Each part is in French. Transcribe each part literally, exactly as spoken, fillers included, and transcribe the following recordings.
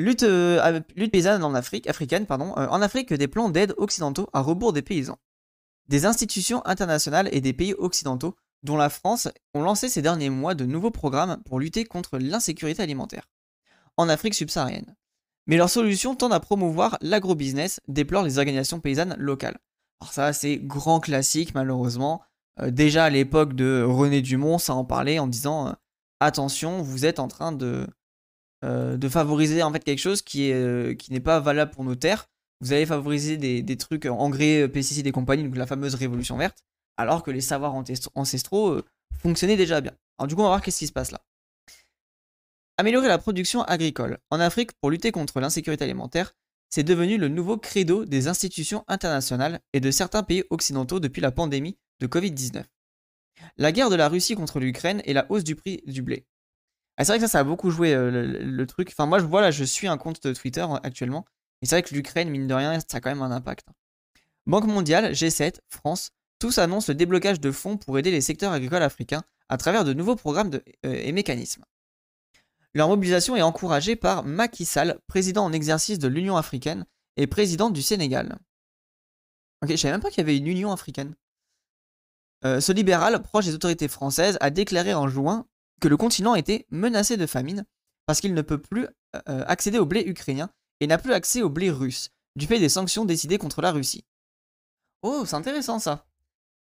Lutte, euh, lutte paysanne en Afrique, africaine, pardon, euh, en Afrique, des plans d'aide occidentaux à rebours des paysans. Des institutions internationales et des pays occidentaux, dont la France, ont lancé ces derniers mois de nouveaux programmes pour lutter contre l'insécurité alimentaire en Afrique subsaharienne. Mais leurs solutions tendent à promouvoir l'agrobusiness, déplorent les organisations paysannes locales. Alors ça, c'est grand classique, malheureusement. Euh, déjà à l'époque de René Dumont, ça en parlait en disant euh, « Attention, vous êtes en train de... » Euh, de favoriser en fait quelque chose qui est, euh, qui n'est pas valable pour nos terres. Vous allez favoriser des, des trucs euh, engrais, euh, pesticides et compagnie, donc la fameuse révolution verte, alors que les savoirs ancestraux euh, fonctionnaient déjà bien. Alors du coup, on va voir qu'est-ce qui se passe là. Améliorer la production agricole en Afrique pour lutter contre l'insécurité alimentaire, c'est devenu le nouveau credo des institutions internationales et de certains pays occidentaux depuis la pandémie de Covid dix-neuf. La guerre de la Russie contre l'Ukraine et la hausse du prix du blé. Ah, c'est vrai que ça, ça a beaucoup joué euh, le, le truc. Enfin, moi, je, voilà, je suis un compte de Twitter euh, actuellement. Et c'est vrai que l'Ukraine, mine de rien, ça a quand même un impact. Banque mondiale, G sept, France, tous annoncent le déblocage de fonds pour aider les secteurs agricoles africains à travers de nouveaux programmes de, euh, et mécanismes. Leur mobilisation est encouragée par Macky Sall, président en exercice de l'Union africaine et président du Sénégal. Ok, je savais même pas qu'il y avait une Union africaine. Euh, ce libéral, proche des autorités françaises, a déclaré en juin que le continent était menacé de famine parce qu'il ne peut plus euh, accéder au blé ukrainien et n'a plus accès au blé russe, du fait des sanctions décidées contre la Russie. Oh, c'est intéressant ça.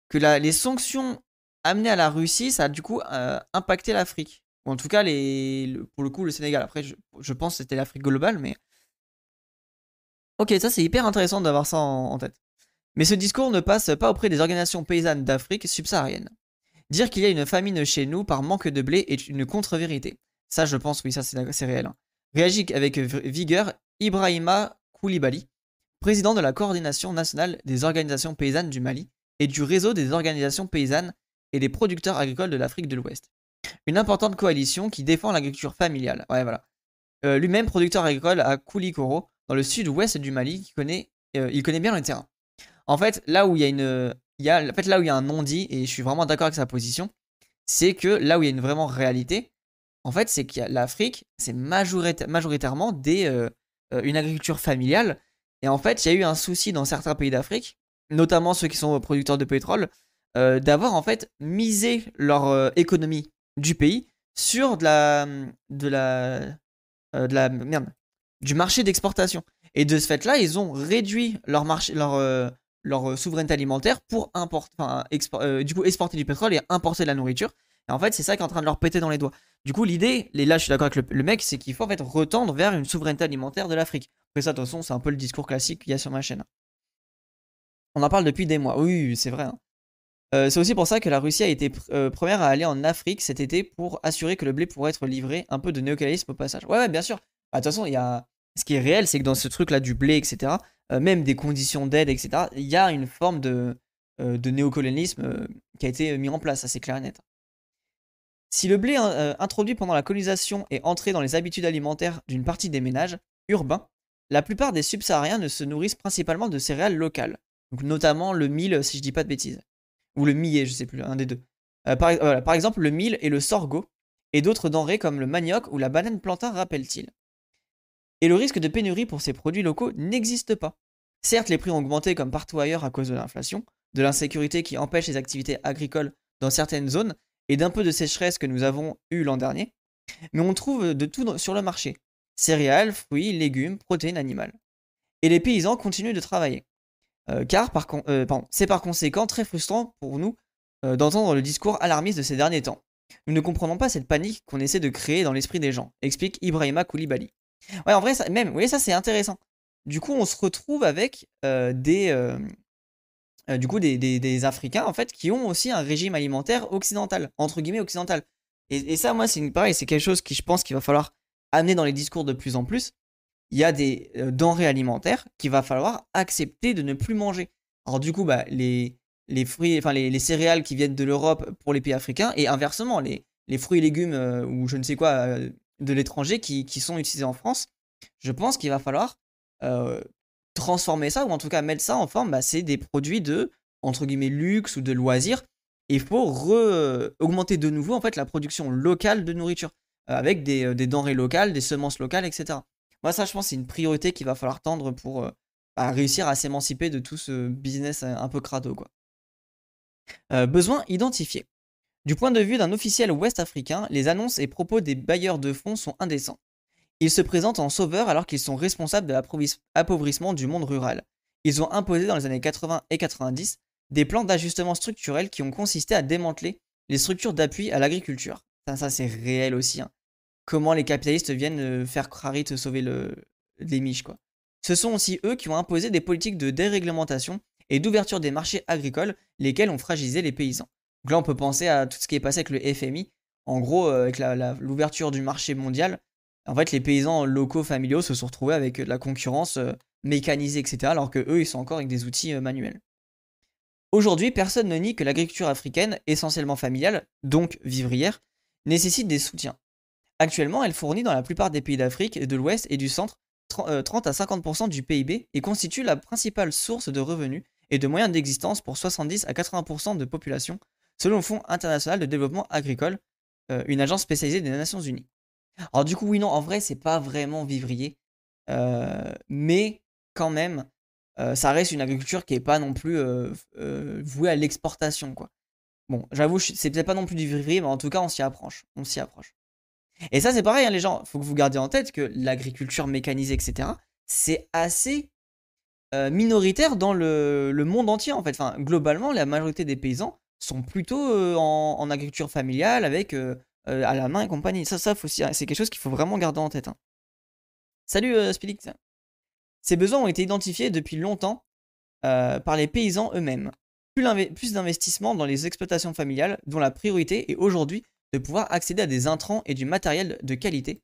Que la, les sanctions amenées à la Russie, ça a du coup euh, impacté l'Afrique. Ou en tout cas, les, le, pour le coup, le Sénégal. Après, je, je pense que c'était l'Afrique globale, mais... Ok, ça c'est hyper intéressant d'avoir ça en, en tête. Mais ce discours ne passe pas auprès des organisations paysannes d'Afrique subsaharienne. Dire qu'il y a une famine chez nous par manque de blé est une contre-vérité. Ça, je pense, oui, ça, c'est réel. Réagit avec vigueur Ibrahima Coulibaly, président de la Coordination nationale des organisations paysannes du Mali et du réseau des organisations paysannes et des producteurs agricoles de l'Afrique de l'Ouest. Une importante coalition qui défend l'agriculture familiale. Ouais, voilà. Euh, lui-même producteur agricole à Koulikoro, dans le sud-ouest du Mali, qui connaît, euh, il connaît bien le terrain. En fait, là où il y a une... Il y a, en fait, là où il y a un non-dit, et je suis vraiment d'accord avec sa position, c'est que là où il y a une vraiment réalité, en fait, c'est que l'Afrique, c'est majorita- majoritairement des, euh, une agriculture familiale. Et en fait, il y a eu un souci dans certains pays d'Afrique, notamment ceux qui sont producteurs de pétrole, euh, d'avoir en fait misé leur euh, économie du pays sur de la, de la, euh, de la merde, du marché d'exportation. Et de ce fait-là, ils ont réduit leur marché, leur euh, leur souveraineté alimentaire pour importer, enfin, expor- euh, du coup, exporter du pétrole et importer de la nourriture. Et en fait, c'est ça qui est en train de leur péter dans les doigts. Du coup, l'idée, et là je suis d'accord avec le, le mec, c'est qu'il faut en fait retendre vers une souveraineté alimentaire de l'Afrique. Après ça, de toute façon, c'est un peu le discours classique qu'il y a sur ma chaîne. On en parle depuis des mois. Oui, c'est vrai. Hein. Euh, c'est aussi pour ça que la Russie a été pr- euh, première à aller en Afrique cet été pour assurer que le blé pourrait être livré. Un peu de néocolonialisme au passage. Ouais, ouais, bien sûr. Bah, de toute façon, il y a... ce qui est réel, c'est que dans ce truc-là du blé, et cetera, Euh, même des conditions d'aide, et cetera, il y a une forme de, euh, de néocolonialisme euh, qui a été mis en place, ça c'est clair et net. Si le blé euh, introduit pendant la colonisation est entré dans les habitudes alimentaires d'une partie des ménages urbains, la plupart des subsahariens ne se nourrissent principalement de céréales locales, donc notamment le mil, si je dis pas de bêtises, ou le millet, je sais plus, un des deux. Euh, par, voilà, par exemple, le mil et le sorgho, et d'autres denrées comme le manioc ou la banane plantain, rappelle-t-il. Et le risque de pénurie pour ces produits locaux n'existe pas. Certes, les prix ont augmenté comme partout ailleurs à cause de l'inflation, de l'insécurité qui empêche les activités agricoles dans certaines zones et d'un peu de sécheresse que nous avons eue l'an dernier, mais on trouve de tout sur le marché. Céréales, fruits, légumes, protéines animales. Et les paysans continuent de travailler. Euh, car par con- euh, pardon, c'est par conséquent très frustrant pour nous euh, d'entendre le discours alarmiste de ces derniers temps. Nous ne comprenons pas cette panique qu'on essaie de créer dans l'esprit des gens, explique Ibrahima Coulibaly. Ouais, en vrai, ça, même, vous voyez, ça c'est intéressant. Du coup, on se retrouve avec euh, des, euh, euh, du coup, des, des, des Africains, en fait, qui ont aussi un régime alimentaire occidental, entre guillemets occidental. Et, et ça, moi, c'est une, pareil, c'est quelque chose qui, je pense, qu'il va falloir amener dans les discours de plus en plus. Il y a des euh, denrées alimentaires qu'il va falloir accepter de ne plus manger. Alors, du coup, bah, les, les fruits, enfin, les, les céréales qui viennent de l'Europe pour les pays africains, et inversement, les, les fruits et légumes, euh, ou je ne sais quoi... Euh, de l'étranger qui, qui sont utilisés en France, je pense qu'il va falloir euh, transformer ça, ou en tout cas mettre ça en forme, bah, c'est des produits de, entre guillemets, luxe ou de loisirs, et il faut re- augmenter de nouveau en fait la production locale de nourriture, euh, avec des, des denrées locales, des semences locales, et cetera. Moi, ça, je pense, c'est une priorité qu'il va falloir tendre pour euh, à réussir à s'émanciper de tout ce business un peu crado, quoi. Euh, besoin identifié. Du point de vue d'un officiel ouest-africain, les annonces et propos des bailleurs de fonds sont indécents. Ils se présentent en sauveurs alors qu'ils sont responsables de l'appauvrissement du monde rural. Ils ont imposé dans les années quatre-vingts et quatre-vingt-dix des plans d'ajustement structurel qui ont consisté à démanteler les structures d'appui à l'agriculture. Ça, ça c'est réel aussi, hein. Comment les capitalistes viennent faire Harry te sauver le... les miches, quoi. Ce sont aussi eux qui ont imposé des politiques de déréglementation et d'ouverture des marchés agricoles, lesquels ont fragilisé les paysans. Donc là, on peut penser à tout ce qui est passé avec le F M I. En gros, avec l'ouverture du marché mondial, en fait, les paysans locaux, familiaux, se sont retrouvés avec de la concurrence euh, mécanisée, et cetera, alors qu'eux, ils sont encore avec des outils euh, manuels. Aujourd'hui, personne ne nie que l'agriculture africaine, essentiellement familiale, donc vivrière, nécessite des soutiens. Actuellement, elle fournit dans la plupart des pays d'Afrique, de l'Ouest et du Centre, trente à cinquante pour cent du P I B et constitue la principale source de revenus et de moyens d'existence pour soixante-dix à quatre-vingts pour cent de population, selon le Fonds international de développement agricole, euh, une agence spécialisée des Nations Unies. Alors du coup, oui, non, en vrai, c'est pas vraiment vivrier, euh, mais quand même, euh, ça reste une agriculture qui est pas non plus euh, euh, vouée à l'exportation, quoi. Bon, j'avoue, c'est peut-être pas non plus du vivrier, mais en tout cas, on s'y approche, on s'y approche. Et ça, c'est pareil, hein, les gens, faut que vous gardiez en tête que l'agriculture mécanisée, et cetera, c'est assez euh, minoritaire dans le, le monde entier, en fait. Enfin, globalement, la majorité des paysans sont plutôt euh, en, en agriculture familiale, avec... Euh, Euh, à la main et compagnie. Ça, ça, c'est quelque chose qu'il faut vraiment garder en tête, hein. Salut euh, Spilix. Ces besoins ont été identifiés depuis longtemps euh, par les paysans eux-mêmes. Plus d'investissements dans les exploitations familiales, dont la priorité est aujourd'hui de pouvoir accéder à des intrants et du matériel de qualité.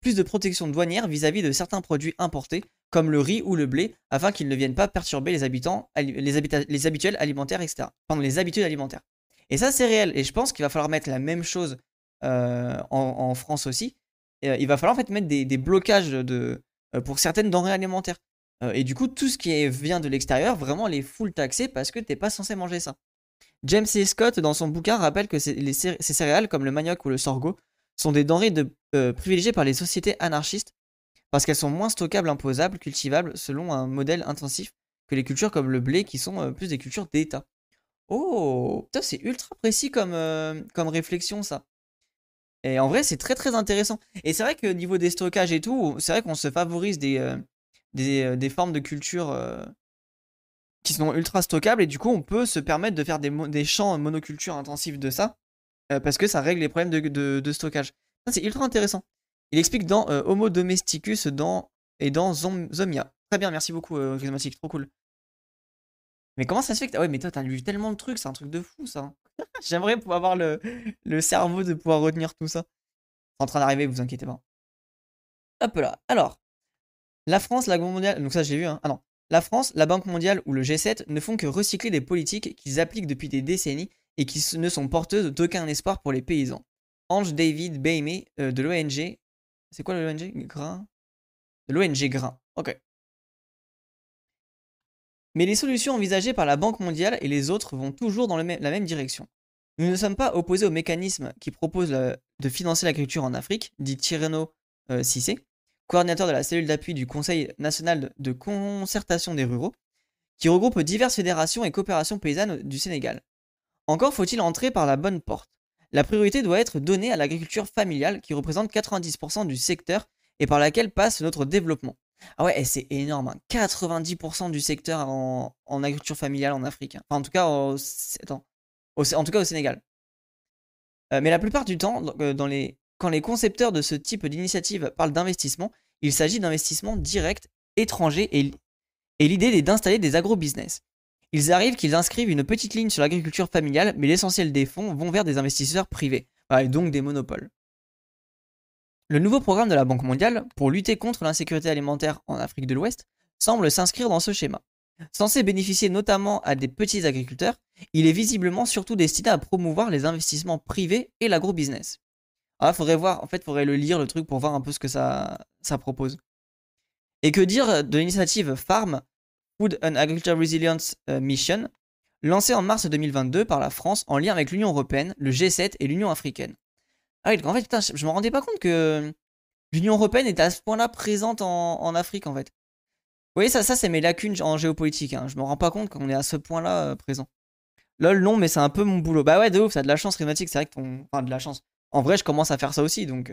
Plus de protection douanière vis-à-vis de certains produits importés, comme le riz ou le blé, afin qu'ils ne viennent pas perturber les habitants, les, habita les habituels alimentaires, et cetera. Pardon, les habitudes alimentaires. Et ça, c'est réel. Et je pense qu'il va falloir mettre la même chose Euh, en, en France aussi, euh, il va falloir en fait mettre des, des blocages de, euh, pour certaines denrées alimentaires. Euh, et du coup, tout ce qui est, vient de l'extérieur, vraiment les full taxer parce que t'es pas censé manger ça. James C. Scott, dans son bouquin, rappelle que les céré ces céréales, comme le manioc ou le sorgho, sont des denrées de, euh, privilégiées par les sociétés anarchistes parce qu'elles sont moins stockables, imposables, cultivables selon un modèle intensif que les cultures comme le blé qui sont euh, plus des cultures d'État. Oh, putain, c'est ultra précis comme, euh, comme réflexion, ça. Et en vrai, c'est très très intéressant. Et c'est vrai qu'au niveau des stockages et tout, c'est vrai qu'on se favorise des, euh, des, euh, des formes de culture euh, qui sont ultra stockables. Et du coup, on peut se permettre de faire des, des champs monoculture intensifs de ça. Euh, parce que ça règle les problèmes de, de, de stockage. Ça, c'est ultra intéressant. Il explique dans euh, Homo Domesticus dans, et dans Zom Zomia. Très bien, merci beaucoup, euh, Charismatique. Trop cool. Mais comment ça se fait que... Ah ouais, mais toi, t'as lu tellement de trucs. C'est un truc de fou, ça. J'aimerais pouvoir avoir le, le cerveau de pouvoir retenir tout ça. C'est en train d'arriver, vous inquiétez pas. Hop là. Alors, la France, la Banque mondiale... Donc ça, j'ai vu, hein. Ah non. La France, la Banque mondiale ou le G sept ne font que recycler des politiques qu'ils appliquent depuis des décennies et qui ne sont porteuses d'aucun espoir pour les paysans. Ange David Bayme euh, de l'O N G... C'est quoi l'O N G Grain. De l'O N G Grain. Ok. Mais les solutions envisagées par la Banque mondiale et les autres vont toujours dans le la même direction. Nous ne sommes pas opposés aux mécanismes qui proposent le, de financer l'agriculture en Afrique, dit Tierno euh, Cissé, coordinateur de la cellule d'appui du Conseil national de concertation des ruraux, qui regroupe diverses fédérations et coopérations paysannes du Sénégal. Encore faut-il entrer par la bonne porte. La priorité doit être donnée à l'agriculture familiale qui représente quatre-vingt-dix pour cent du secteur et par laquelle passe notre développement. Ah ouais, c'est énorme, hein. quatre-vingt-dix pour cent du secteur en, en agriculture familiale en Afrique. Hein. Enfin, en tout cas, au, attends, au, en tout cas au Sénégal. Euh, mais la plupart du temps, dans les, quand les concepteurs de ce type d'initiative parlent d'investissement, il s'agit d'investissements directs, étrangers, et, et l'idée est d'installer des agro-business. Ils arrivent qu'ils inscrivent une petite ligne sur l'agriculture familiale, mais l'essentiel des fonds vont vers des investisseurs privés, et donc des monopoles. Le nouveau programme de la Banque mondiale pour lutter contre l'insécurité alimentaire en Afrique de l'Ouest semble s'inscrire dans ce schéma. Censé bénéficier notamment à des petits agriculteurs, il est visiblement surtout destiné à promouvoir les investissements privés et l'agro-business. Ah, faudrait voir, en fait, faudrait le lire le truc pour voir un peu ce que ça, ça propose. Et que dire de l'initiative Farm, Food and Agriculture Resilience Mission, lancée en mars deux mille vingt-deux par la France en lien avec l'Union européenne, le G sept et l'Union africaine. Ah oui, en fait, putain, je me rendais pas compte que l'Union européenne est à ce point-là présente en, en Afrique, en fait. Vous voyez, ça, ça c'est mes lacunes en géopolitique. Hein. Je me rends pas compte qu'on est à ce point-là euh, présent. Lol, non, mais c'est un peu mon boulot. Bah ouais, de ouf, ça a de la chance, Rhymatique. C'est vrai que ton... Enfin, de la chance. En vrai, je commence à faire ça aussi, donc...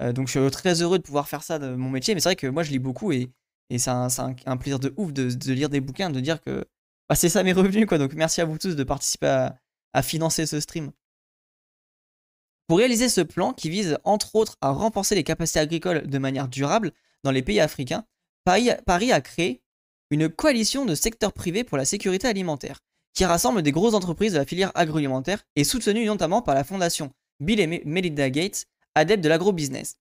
Euh, donc je suis très heureux de pouvoir faire ça de mon métier. Mais c'est vrai que moi, je lis beaucoup et, et c'est un, un, un plaisir de ouf de, de lire des bouquins, de dire que... Bah, c'est ça mes revenus, quoi. Donc merci à vous tous de participer à, à financer ce stream. Pour réaliser ce plan qui vise entre autres à renforcer les capacités agricoles de manière durable dans les pays africains, Paris, Paris a créé une coalition de secteurs privés pour la sécurité alimentaire qui rassemble des grosses entreprises de la filière agroalimentaire et soutenue notamment par la fondation Bill et Melinda Gates, adepte de l'agrobusiness.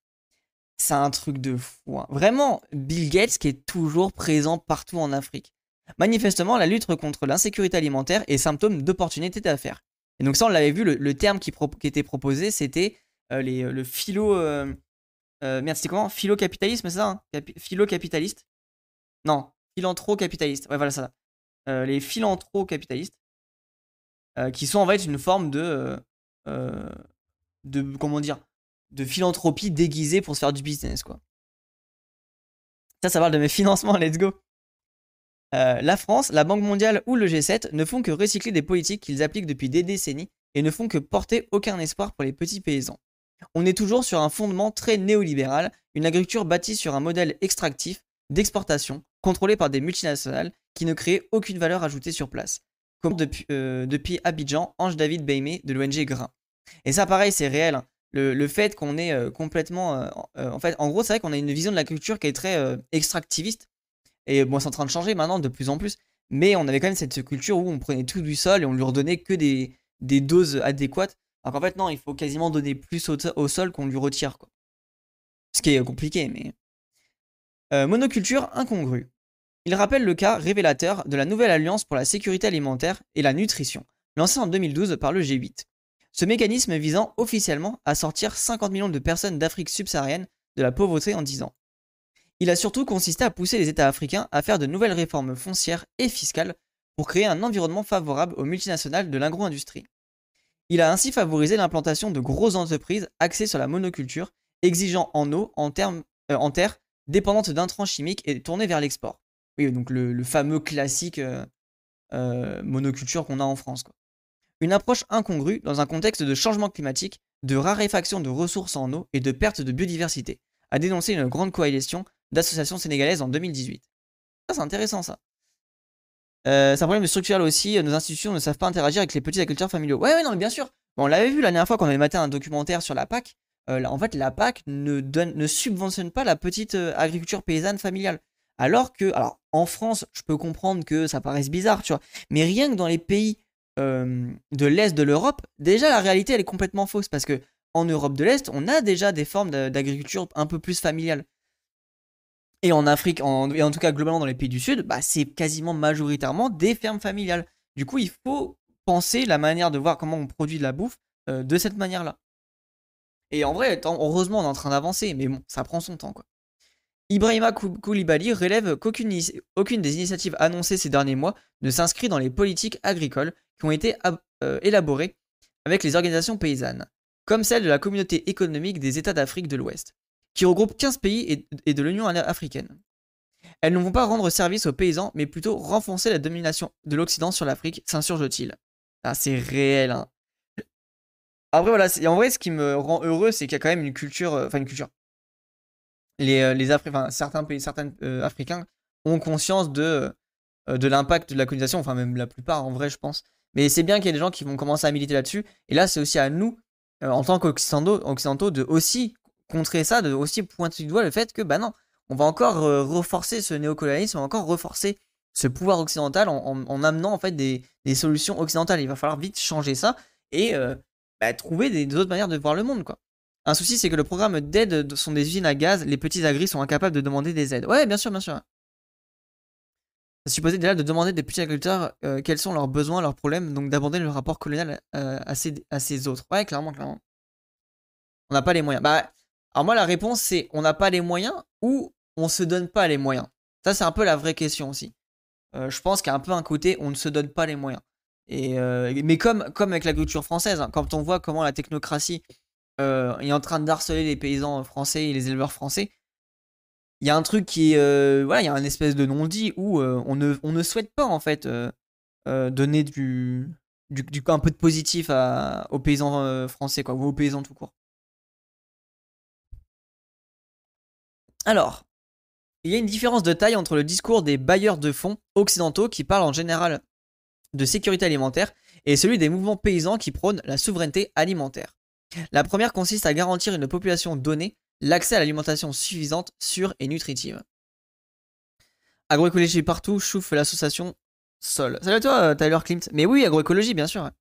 C'est un truc de fou. Hein. Vraiment, Bill Gates qui est toujours présent partout en Afrique. Manifestement, la lutte contre l'insécurité alimentaire est symptôme d'opportunité d'affaires. Et donc ça, on l'avait vu, le, le terme qui, pro qui était proposé, c'était euh, le philo... Euh, euh, merde, c'était comment? Philo-capitalisme, c'est ça hein? Cap Philo-capitaliste? Non, philantro-capitaliste. Ouais, voilà ça. Euh, les philantro-capitalistes, euh, qui sont en fait une forme de... Euh, de comment dire? De philanthropie déguisée pour se faire du business, quoi. Ça, ça parle de mes financements, let's go. Euh, la France, la Banque mondiale ou le G sept ne font que recycler des politiques qu'ils appliquent depuis des décennies et ne font que porter aucun espoir pour les petits paysans. On est toujours sur un fondement très néolibéral, une agriculture bâtie sur un modèle extractif, d'exportation, contrôlé par des multinationales qui ne créent aucune valeur ajoutée sur place. Comme depuis, euh, depuis Abidjan, Ange David Bayme de l'O N G Grain. Et ça pareil, c'est réel. Hein. Le, le fait qu'on est euh, complètement... Euh, euh, en fait, en gros, c'est vrai qu'on a une vision de l'agriculture qui est très euh, extractiviste. Et bon, c'est en train de changer maintenant de plus en plus. Mais on avait quand même cette culture où on prenait tout du sol et on lui redonnait que des, des doses adéquates. Alors qu'en fait, non, il faut quasiment donner plus au, au sol qu'on lui retire, quoi. Ce qui est compliqué, mais... Euh, monoculture incongrue. Il rappelle le cas révélateur de la nouvelle alliance pour la sécurité alimentaire et la nutrition, lancée en deux mille douze par le G huit. Ce mécanisme visant officiellement à sortir cinquante millions de personnes d'Afrique subsaharienne de la pauvreté en dix ans. Il a surtout consisté à pousser les États africains à faire de nouvelles réformes foncières et fiscales pour créer un environnement favorable aux multinationales de l'agro-industrie. Il a ainsi favorisé l'implantation de grosses entreprises axées sur la monoculture, exigeant en eau, en, terme, euh, en terre, dépendante d'intrants chimiques et tournée vers l'export. Oui, donc le, le fameux classique euh, euh, monoculture qu'on a en France, quoi. Une approche incongrue dans un contexte de changement climatique, de raréfaction de ressources en eau et de perte de biodiversité, a dénoncé une grande coalition d'associations sénégalaises en deux mille dix-huit. Ça, c'est intéressant, ça. Euh, c'est un problème structurel aussi. Nos institutions ne savent pas interagir avec les petits agriculteurs familiaux. Ouais, ouais, non, mais bien sûr. Bon, on l'avait vu la dernière fois qu'on avait maté un documentaire sur la P A C. Euh, là, en fait, la P A C ne, donne, ne subventionne pas la petite euh, agriculture paysanne familiale. Alors que, alors, en France, je peux comprendre que ça paraisse bizarre, tu vois. Mais rien que dans les pays euh, de l'Est de l'Europe, déjà, la réalité, elle est complètement fausse. Parce que en Europe de l'Est, on a déjà des formes d'agriculture un peu plus familiale. Et en Afrique, en, et en tout cas globalement dans les pays du Sud, bah, c'est quasiment majoritairement des fermes familiales. Du coup, il faut penser la manière de voir comment on produit de la bouffe euh, de cette manière-là. Et en vrai, heureusement, on est en train d'avancer, mais bon, ça prend son temps, quoi. Ibrahima Coulibaly relève qu'aucune aucune des initiatives annoncées ces derniers mois ne s'inscrit dans les politiques agricoles qui ont été euh, élaborées avec les organisations paysannes, comme celle de la communauté économique des États d'Afrique de l'Ouest, qui regroupe quinze pays et de l'Union africaine. Elles ne vont pas rendre service aux paysans, mais plutôt renforcer la domination de l'Occident sur l'Afrique, s'insurge-t-il. Ah, c'est réel, hein. Après, voilà, en vrai, ce qui me rend heureux, c'est qu'il y a quand même une culture... Enfin, euh, une culture. Les, euh, les Afri certains pays, certains euh, Africains ont conscience de, euh, de l'impact de la colonisation, enfin, même la plupart, en vrai, je pense. Mais c'est bien qu'il y ait des gens qui vont commencer à militer là-dessus. Et là, c'est aussi à nous, euh, en tant qu'occidentaux, occidentaux, de aussi... contrer ça, de aussi pointer du doigt le fait que, bah non, on va encore euh, renforcer ce néocolonialisme, on va encore renforcer ce pouvoir occidental en, en, en amenant en fait des, des solutions occidentales. Il va falloir vite changer ça et euh, bah, trouver des, des autres manières de voir le monde, quoi. Un souci, c'est que le programme d'aide sont des usines à gaz, les petits agris sont incapables de demander des aides. Ouais, bien sûr, bien sûr. C'est supposé déjà de demander des petits agriculteurs euh, quels sont leurs besoins, leurs problèmes, donc d'abandonner le rapport colonial euh, à, ces, à ces autres. Ouais, clairement, clairement. On n'a pas les moyens. Bah. Alors moi, la réponse, c'est on n'a pas les moyens ou on se donne pas les moyens. Ça, c'est un peu la vraie question aussi. Euh, je pense qu'il y a un peu un côté on ne se donne pas les moyens. Et, euh, mais comme, comme avec l'agriculture française, hein, quand on voit comment la technocratie euh, est en train d'harceler les paysans français et les éleveurs français. Il y a un truc qui est... Euh, voilà, il y a une espèce de non-dit où euh, on, ne, on ne souhaite pas, en fait, euh, euh, donner du, du, du un peu de positif à, aux paysans euh, français, quoi, ou aux paysans tout court. Alors, il y a une différence de taille entre le discours des bailleurs de fonds occidentaux qui parlent en général de sécurité alimentaire et celui des mouvements paysans qui prônent la souveraineté alimentaire. La première consiste à garantir une population donnée l'accès à l'alimentation suffisante, sûre et nutritive. Agroécologie partout, chouffe l'association Sol. Salut à toi, Tyler Klimt. Mais oui, agroécologie, bien sûr.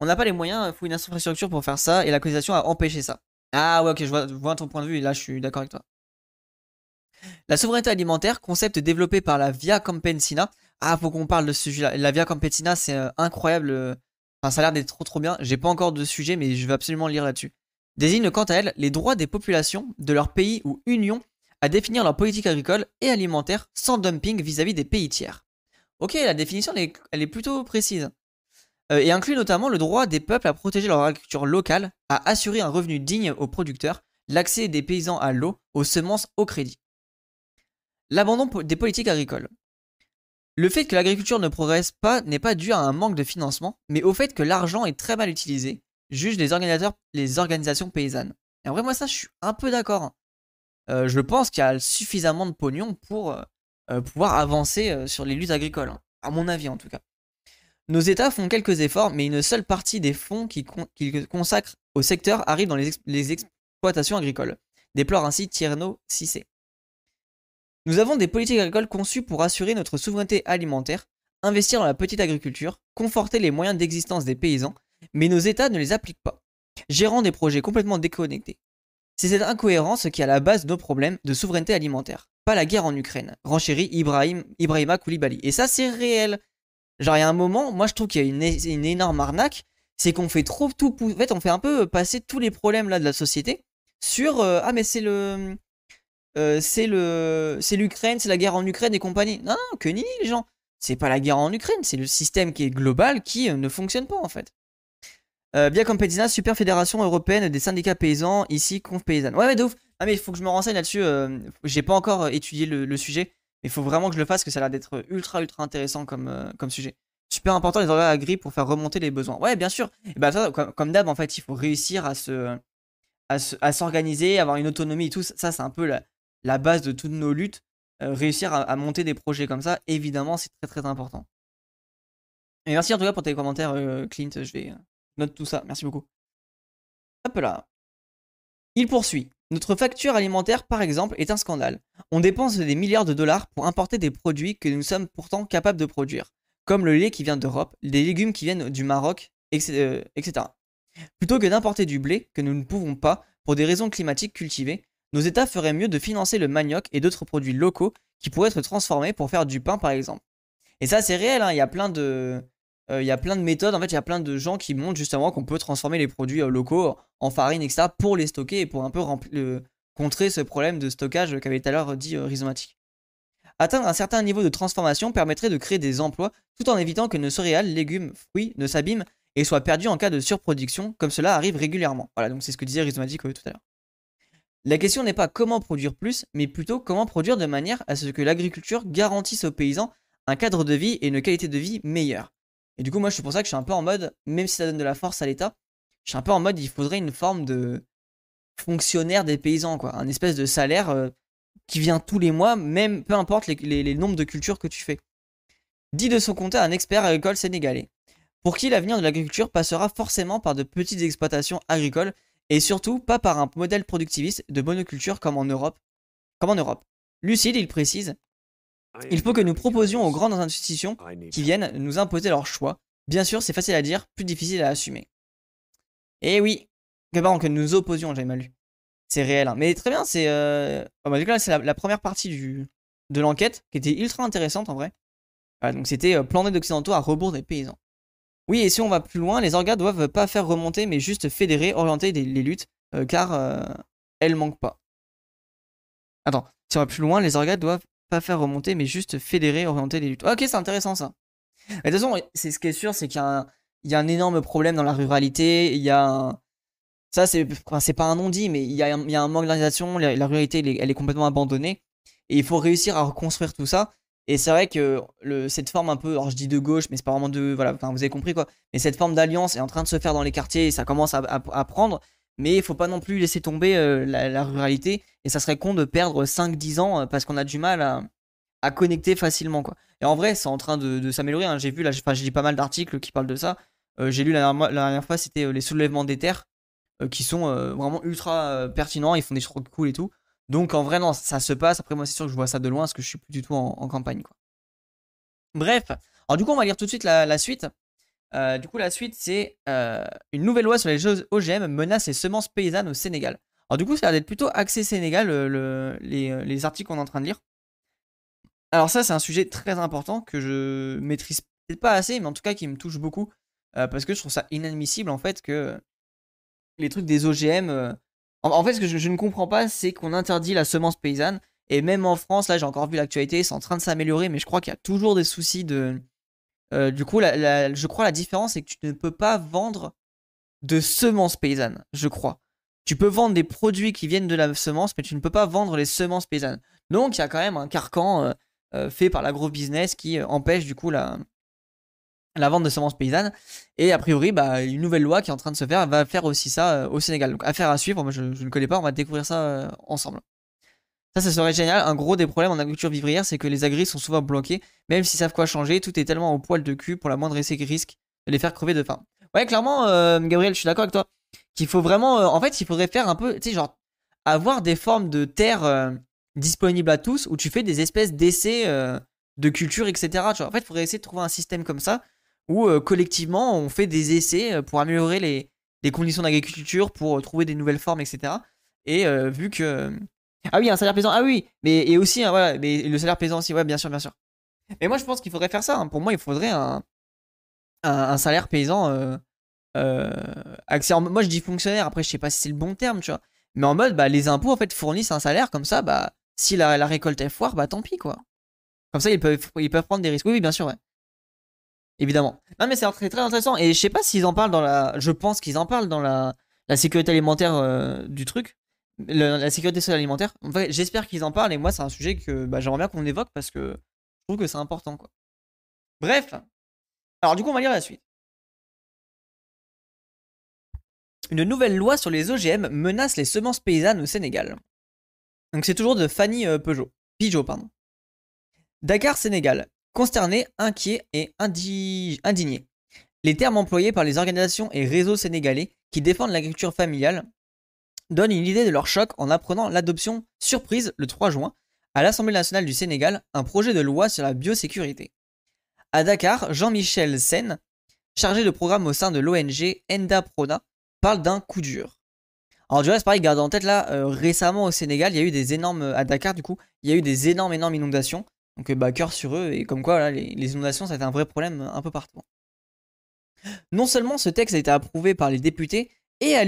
On n'a pas les moyens, il faut une infrastructure pour faire ça, et la cotisation a empêché ça. Ah ouais, ok, je vois, je vois ton point de vue, et là je suis d'accord avec toi. La souveraineté alimentaire, concept développé par la Via Campesina. Ah, faut qu'on parle de ce sujet-là. La Via Campesina, c'est euh, incroyable. Enfin, ça a l'air d'être trop trop bien. J'ai pas encore de sujet, mais je vais absolument lire là-dessus. Désigne quant à elle les droits des populations de leur pays ou union à définir leur politique agricole et alimentaire sans dumping vis-à-vis des pays tiers. Ok, la définition elle est, elle est plutôt précise. Euh, et inclut notamment le droit des peuples à protéger leur agriculture locale, à assurer un revenu digne aux producteurs, l'accès des paysans à l'eau, aux semences, au crédit. L'abandon des politiques agricoles. Le fait que l'agriculture ne progresse pas n'est pas dû à un manque de financement, mais au fait que l'argent est très mal utilisé, jugent les organisateurs, les organisations paysannes. Et en vrai, moi, ça, je suis un peu d'accord. Euh, je pense qu'il y a suffisamment de pognon pour euh, pouvoir avancer euh, sur les luttes agricoles, hein, à mon avis en tout cas. Nos États font quelques efforts, mais une seule partie des fonds qu'ils con- qu'ils consacrent au secteur arrive dans les, ex- les exploitations agricoles, déplore ainsi Tierno Cissé. Nous avons des politiques agricoles conçues pour assurer notre souveraineté alimentaire, investir dans la petite agriculture, conforter les moyens d'existence des paysans, mais nos États ne les appliquent pas, gérant des projets complètement déconnectés. C'est cette incohérence qui est à la base de nos problèmes de souveraineté alimentaire, pas la guerre en Ukraine, renchérit Ibrahim, Ibrahima Coulibaly. Et ça, c'est réel. Genre, il y a un moment, moi je trouve qu'il y a une, une énorme arnaque, c'est qu'on fait trop tout. En fait, on fait un peu passer tous les problèmes là de la société sur euh, ah, mais c'est le. Euh, c'est le, c'est l'Ukraine, c'est la guerre en Ukraine et compagnie. Non, non, que ni les gens. C'est pas la guerre en Ukraine, c'est le système qui est global qui euh, ne fonctionne pas en fait. Euh, Via Campesina, super fédération européenne des syndicats paysans, ici conf paysanne. Ouais, mais de ouf. Ah, mais il faut que je me renseigne là-dessus. Euh, j'ai pas encore étudié le, le sujet, mais il faut vraiment que je le fasse, que ça a l'air d'être ultra ultra intéressant comme euh, comme sujet. Super important les organes agri pour faire remonter les besoins. Ouais, bien sûr. Et bah ça, comme, comme d'hab en fait, il faut réussir à se, à se, à s'organiser, avoir une autonomie et tout. Ça, c'est un peu la la base de toutes nos luttes, euh, réussir à, à monter des projets comme ça, évidemment, c'est très très important. Et merci en tout cas pour tes commentaires, euh, Clint, je vais euh, note tout ça, merci beaucoup. Hop là. Il poursuit. Notre facture alimentaire, par exemple, est un scandale. On dépense des milliards de dollars pour importer des produits que nous sommes pourtant capables de produire, comme le lait qui vient d'Europe, les légumes qui viennent du Maroc, et cetera. Plutôt que d'importer du blé que nous ne pouvons pas, pour des raisons climatiques, cultiver, nos États feraient mieux de financer le manioc et d'autres produits locaux qui pourraient être transformés pour faire du pain, par exemple. Et ça, c'est réel, hein. Il y a plein de, euh, il y a plein de méthodes, en fait, il y a plein de gens qui montrent justement qu'on peut transformer les produits euh, locaux en farine, et cetera, pour les stocker et pour un peu rempli- euh, contrer ce problème de stockage qu'avait tout à l'heure dit euh, Rhizomatic. Atteindre un certain niveau de transformation permettrait de créer des emplois tout en évitant que nos céréales, légumes, fruits ne s'abîment et soient perdus en cas de surproduction, comme cela arrive régulièrement. Voilà, donc c'est ce que disait Rhizomatic euh, tout à l'heure. La question n'est pas comment produire plus, mais plutôt comment produire de manière à ce que l'agriculture garantisse aux paysans un cadre de vie et une qualité de vie meilleure. Et du coup, moi, je suis pour ça que je suis un peu en mode, même si ça donne de la force à l'État, je suis un peu en mode, il faudrait une forme de fonctionnaire des paysans, quoi. Un espèce de salaire euh, qui vient tous les mois, même peu importe les, les, les nombres de cultures que tu fais. Dit de son compte un expert agricole sénégalais, pour qui l'avenir de l'agriculture passera forcément par de petites exploitations agricoles, et surtout pas par un modèle productiviste de monoculture comme en Europe. Comme en Europe. Lucide, il précise, il faut que nous proposions aux grandes institutions qui viennent nous imposer leurs choix. Bien sûr, c'est facile à dire, plus difficile à assumer. Et oui, que pardon, que nous opposions, j'avais mal lu. C'est réel, hein. Mais très bien, c'est... Euh... Oh, bah, du coup, là, c'est la, la première partie du, de l'enquête, qui était ultra intéressante en vrai. Voilà, donc c'était euh, plan d'aide occidentaux à rebours des paysans. Oui, et si on va plus loin, les orgas doivent pas faire remonter, mais juste fédérer, orienter des, les luttes, euh, car euh, elles manquent pas. Attends, si on va plus loin, les orgas doivent pas faire remonter, mais juste fédérer, orienter les luttes. Ok, c'est intéressant ça. Mais de toute façon, c'est, ce qui est sûr, c'est qu'il y a, un, il y a un énorme problème dans la ruralité, il y a un, Ça, c'est enfin, pas un non-dit, mais il y, y a un manque d'organisation, la, la ruralité, elle est, elle est complètement abandonnée. Et il faut réussir à reconstruire tout ça. Et c'est vrai que le, cette forme un peu, alors je dis de gauche, mais c'est pas vraiment de... Voilà, enfin, vous avez compris quoi. Mais cette forme d'alliance est en train de se faire dans les quartiers et ça commence à, à, à prendre. Mais il faut pas non plus laisser tomber euh, la, la ruralité. Et ça serait con de perdre cinq dix ans euh, parce qu'on a du mal à, à connecter facilement, quoi. Et en vrai, c'est en train de, de s'améliorer, hein. J'ai vu, là, j'ai lu pas mal d'articles qui parlent de ça. Euh, j'ai lu la dernière, la dernière fois, c'était euh, les soulèvements des terres euh, qui sont euh, vraiment ultra euh, pertinents. Ils font des trucs cool et tout. Donc en vrai non, ça se passe. Après moi c'est sûr que je vois ça de loin parce que je suis plus du tout en, en campagne, quoi. Bref, alors du coup on va lire tout de suite la, la suite. Euh, du coup la suite c'est euh, une nouvelle loi sur les jeux O G M menace les semences paysannes au Sénégal. Alors du coup ça a l'air d'être plutôt axé Sénégal le, le, les, les articles qu'on est en train de lire. Alors ça c'est un sujet très important que je maîtrise peut-être pas assez, mais en tout cas qui me touche beaucoup euh, parce que je trouve ça inadmissible en fait que les trucs des O G M... Euh, En fait, ce que je, je ne comprends pas, c'est qu'on interdit la semence paysanne. Et même en France, là, j'ai encore vu l'actualité, c'est en train de s'améliorer, mais je crois qu'il y a toujours des soucis de... Euh, du coup, la, la, je crois la différence, c'est que tu ne peux pas vendre de semences paysannes, je crois. Tu peux vendre des produits qui viennent de la semence, mais tu ne peux pas vendre les semences paysannes. Donc, il y a quand même un carcan euh, euh, fait par l'agro-business qui euh, empêche, du coup, la... la vente de semences paysannes, et a priori, bah, une nouvelle loi qui est en train de se faire va faire aussi ça euh, au Sénégal. Donc, affaire à suivre, moi je, je ne connais pas, on va découvrir ça euh, ensemble. Ça, ça serait génial. Un gros des problèmes en agriculture vivrière, c'est que les agris sont souvent bloqués, même s'ils savent quoi changer, tout est tellement au poil de cul pour la moindre risque de les faire crever de faim. Ouais, clairement, euh, Gabriel, je suis d'accord avec toi, qu'il faut vraiment, euh, en fait, il faudrait faire un peu, tu sais, genre, avoir des formes de terre euh, disponibles à tous, où tu fais des espèces d'essais euh, de culture, et cetera. Tu vois. En fait, il faudrait essayer de trouver un système comme ça, où euh, collectivement on fait des essais euh, pour améliorer les, les conditions d'agriculture, pour euh, trouver des nouvelles formes, et cetera. Et euh, vu que... Ah oui, un salaire paysan, ah oui, mais et aussi, hein, voilà, mais le salaire paysan aussi, ouais, bien sûr, bien sûr. Mais moi je pense qu'il faudrait faire ça, hein. Pour moi il faudrait un, un, un salaire paysan euh, euh, axé en... Moi je dis fonctionnaire, après je sais pas si c'est le bon terme, tu vois. Mais en mode, bah les impôts en fait fournissent un salaire comme ça, bah si la, la récolte est foire, bah tant pis quoi. Comme ça ils peuvent, ils peuvent prendre des risques, oui, oui bien sûr, ouais. Évidemment. Non mais c'est très très intéressant. Et je sais pas s'ils en parlent dans la... Je pense qu'ils en parlent dans la, la sécurité alimentaire euh, du truc. Le... La sécurité sociale alimentaire. En fait, j'espère qu'ils en parlent. Et moi c'est un sujet que bah, j'aimerais bien qu'on évoque parce que je trouve que c'est important, quoi. Bref. Alors du coup on va lire la suite. Une nouvelle loi sur les O G M menace les semences paysannes au Sénégal. Donc c'est toujours de Fanny euh, Peugeot. Pigeot, pardon. Dakar, Sénégal. Consternés, inquiets et indi... indignés. Les termes employés par les organisations et réseaux sénégalais qui défendent l'agriculture familiale donnent une idée de leur choc en apprenant l'adoption surprise le trois juin à l'Assemblée nationale du Sénégal, un projet de loi sur la biosécurité. À Dakar, Jean-Michel Sen, chargé de programme au sein de l'O N G Endaprona, parle d'un coup dur. Alors du reste, pareil, gardez en tête là, euh, récemment au Sénégal, il y a eu des énormes, à Dakar du coup, il y a eu des énormes, énormes inondations. Donc bah cœur sur eux, et comme quoi là, les, les inondations ça a été un vrai problème un peu partout. Non seulement ce texte a été approuvé par les députés et à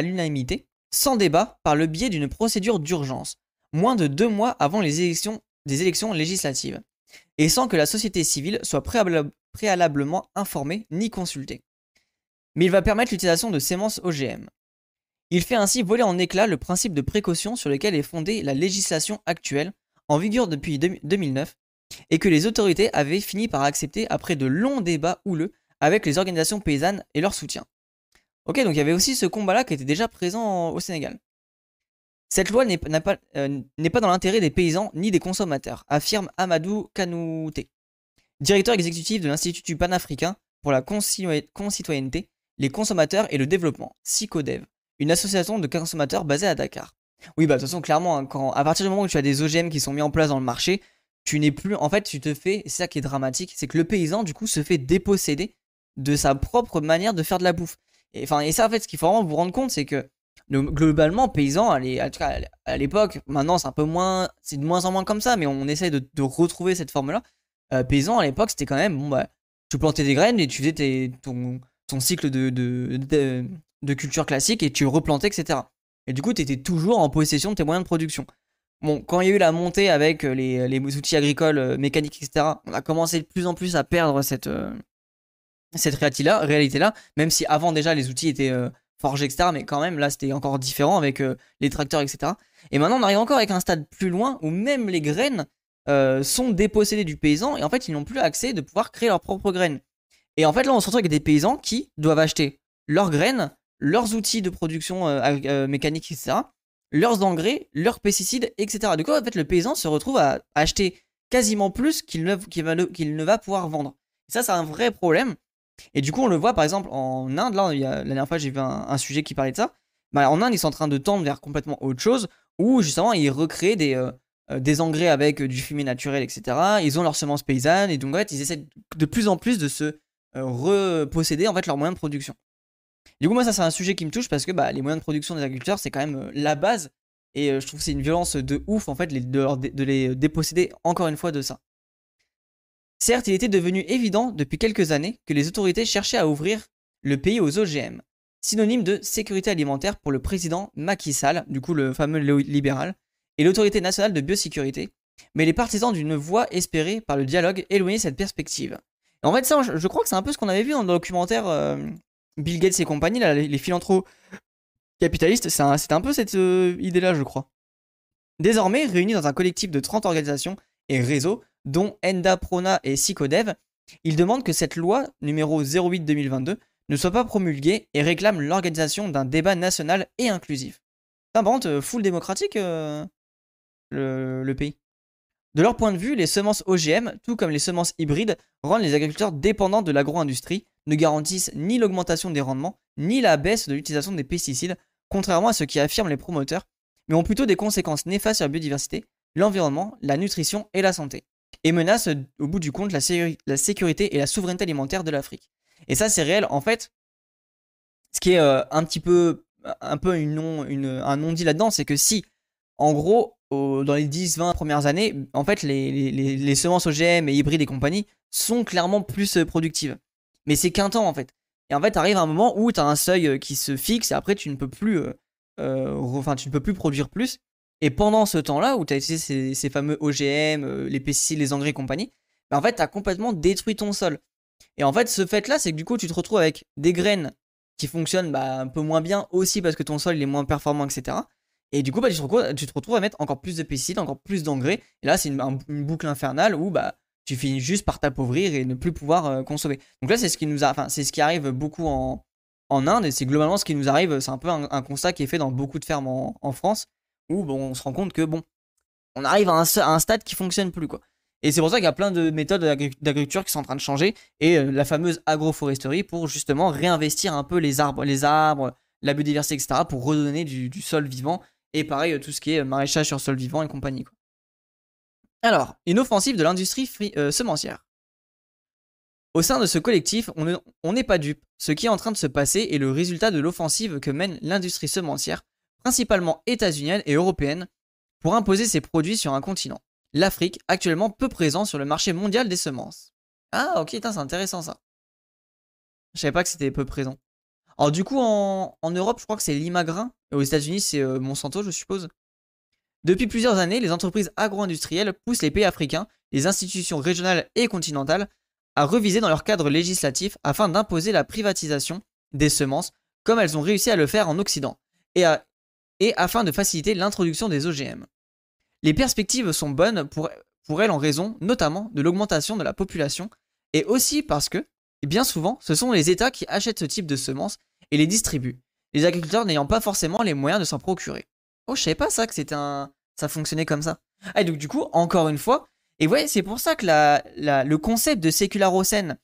l'unanimité, sans débat, par le biais d'une procédure d'urgence, moins de deux mois avant les élections, des élections législatives, et sans que la société civile soit préalablement informée ni consultée. Mais il va permettre l'utilisation de semences O G M. Il fait ainsi voler en éclats le principe de précaution sur lequel est fondée la législation actuelle, en vigueur depuis deux mille neuf, et que les autorités avaient fini par accepter après de longs débats houleux avec les organisations paysannes et leur soutien. Ok, donc il y avait aussi ce combat-là qui était déjà présent au Sénégal. Cette loi n'est pas, euh, pas dans l'intérêt des paysans ni des consommateurs, affirme Amadou Kanouté, directeur exécutif de l'Institut panafricain pour la concitoyenneté, les consommateurs et le développement, CICODEV, une association de consommateurs basée à Dakar. Oui, bah de toute façon, clairement, hein, quand, à partir du moment où tu as des O G M qui sont mis en place dans le marché, tu n'es plus... En fait, tu te fais... C'est ça qui est dramatique, c'est que le paysan, du coup, se fait déposséder de sa propre manière de faire de la bouffe. Et, et ça, en fait, ce qu'il faut vraiment vous rendre compte, c'est que globalement, paysan, est, en tout cas, à l'époque, maintenant, c'est un peu moins... C'est de moins en moins comme ça, mais on essaye de, de retrouver cette forme-là. Euh, paysan, à l'époque, c'était quand même... Bon, bah, tu plantais des graines et tu faisais tes, ton, ton cycle de, de, de, de culture classique et tu replantais, et cetera. Et du coup, tu étais toujours en possession de tes moyens de production. Bon, quand il y a eu la montée avec les, les outils agricoles, euh, mécaniques, et cetera, on a commencé de plus en plus à perdre cette, euh, cette réalité-là, réalité-là, même si avant déjà les outils étaient euh, forgé, et cetera. Mais quand même, là, c'était encore différent avec euh, les tracteurs, et cetera. Et maintenant, on arrive encore avec un stade plus loin où même les graines euh, sont dépossédées du paysan. Et en fait, ils n'ont plus accès de pouvoir créer leurs propres graines. Et en fait, là, on se retrouve avec des paysans qui doivent acheter leurs graines, leurs outils de production euh, euh, mécanique, et cetera, leurs engrais, leurs pesticides, et cetera. Du coup, en fait, le paysan se retrouve à acheter quasiment plus qu'il ne, qu'il va, qu'il ne va pouvoir vendre. Et ça, c'est un vrai problème. Et du coup, on le voit, par exemple, en Inde. Là, il y a, la dernière fois, j'ai vu un, un sujet qui parlait de ça. Bah, en Inde, ils sont en train de tendre vers complètement autre chose, où, justement, ils recréent des, euh, des engrais avec du fumier naturel, et cetera. Ils ont leurs semences paysannes. Et donc, en fait, ils essaient de plus en plus de se euh, reposséder, en fait, leurs moyens de production. Du coup, moi, ça, c'est un sujet qui me touche parce que bah, les moyens de production des agriculteurs, c'est quand même euh, la base. Et euh, je trouve que c'est une violence de ouf, en fait, les, de, leur, de les déposséder encore une fois de ça. Certes, il était devenu évident depuis quelques années que les autorités cherchaient à ouvrir le pays aux O G M, synonyme de sécurité alimentaire pour le président Macky Sall, du coup le fameux libéral, et l'autorité nationale de biosécurité, mais les partisans d'une voie espérée par le dialogue éloignaient cette perspective. Et en fait, ça, je crois que c'est un peu ce qu'on avait vu dans le documentaire euh, Bill Gates et compagnie, là, les philanthropes capitalistes, c'est un, un peu cette euh, idée-là, je crois. Désormais, réunis dans un collectif de trente organisations et réseaux, dont Endaprona et CICODEV, ils demandent que cette loi numéro zéro huit deux mille vingt-deux ne soit pas promulguée et réclament l'organisation d'un débat national et inclusif. Enfin, par contre, full démocratique, euh, le, le pays. De leur point de vue, les semences O G M, tout comme les semences hybrides, rendent les agriculteurs dépendants de l'agro-industrie, ne garantissent ni l'augmentation des rendements, ni la baisse de l'utilisation des pesticides, contrairement à ce qui affirment les promoteurs, mais ont plutôt des conséquences néfastes sur la biodiversité, l'environnement, la nutrition et la santé, et menace au bout du compte la, sé la sécurité et la souveraineté alimentaire de l'Afrique. Et ça, c'est réel. En fait, ce qui est euh, un petit peu, un peu une non, une, un non-dit là-dedans, c'est que si, en gros, au, dans les dix vingt premières années, en fait, les, les, les, les semences O G M et hybrides et compagnie sont clairement plus productives. Mais c'est qu'un temps, en fait. Et en fait, t'arrives à un moment où t'as un seuil qui se fixe et après, tu ne peux plus, euh, euh, enfin, tu ne peux plus produire plus. Et pendant ce temps-là, où tu as utilisé ces, ces fameux O G M, euh, les pesticides, les engrais et compagnie, bah en fait, tu as complètement détruit ton sol. Et en fait, ce fait-là, c'est que du coup, tu te retrouves avec des graines qui fonctionnent bah, un peu moins bien aussi parce que ton sol il est moins performant, et cetera. Et du coup, bah, tu, te retrouves, tu te retrouves à mettre encore plus de pesticides, encore plus d'engrais. Et là, c'est une, une boucle infernale où bah, tu finis juste par t'appauvrir et ne plus pouvoir euh, consommer. Donc là, c'est ce qui nous a, enfin, c'est ce qui arrive beaucoup en, en Inde. Et c'est globalement ce qui nous arrive. C'est un peu un, un constat qui est fait dans beaucoup de fermes en, en France, où bon, on se rend compte que bon, on arrive à un, à un stade qui fonctionne plus quoi. Et c'est pour ça qu'il y a plein de méthodes d'agriculture qui sont en train de changer et euh, la fameuse agroforesterie pour justement réinvestir un peu les arbres, les arbres, la biodiversité, et cetera pour redonner du, du sol vivant et pareil tout ce qui est maraîchage sur sol vivant et compagnie quoi. Alors, une offensive de l'industrie euh, semencière. Au sein de ce collectif, on n'est pas dupe. Ce qui est en train de se passer est le résultat de l'offensive que mène l'industrie semencière, principalement états-unienne et européenne, pour imposer ses produits sur un continent, l'Afrique, actuellement peu présent sur le marché mondial des semences. Ah ok, c'est intéressant ça. Je savais pas que c'était peu présent. Alors du coup, en, en Europe, je crois que c'est Lima Grain, et aux États-Unis c'est euh, Monsanto, je suppose. Depuis plusieurs années, les entreprises agro-industrielles poussent les pays africains, les institutions régionales et continentales, à reviser dans leur cadre législatif afin d'imposer la privatisation des semences, comme elles ont réussi à le faire en Occident, et à et afin de faciliter l'introduction des O G M. Les perspectives sont bonnes pour, pour elles en raison notamment de l'augmentation de la population et aussi parce que, bien souvent, ce sont les États qui achètent ce type de semences et les distribuent, les agriculteurs n'ayant pas forcément les moyens de s'en procurer. Oh, je savais pas ça, que c'était un... ça fonctionnait comme ça. Ah, et donc du coup, encore une fois, et ouais, c'est pour ça que la, la, le concept de sécularocène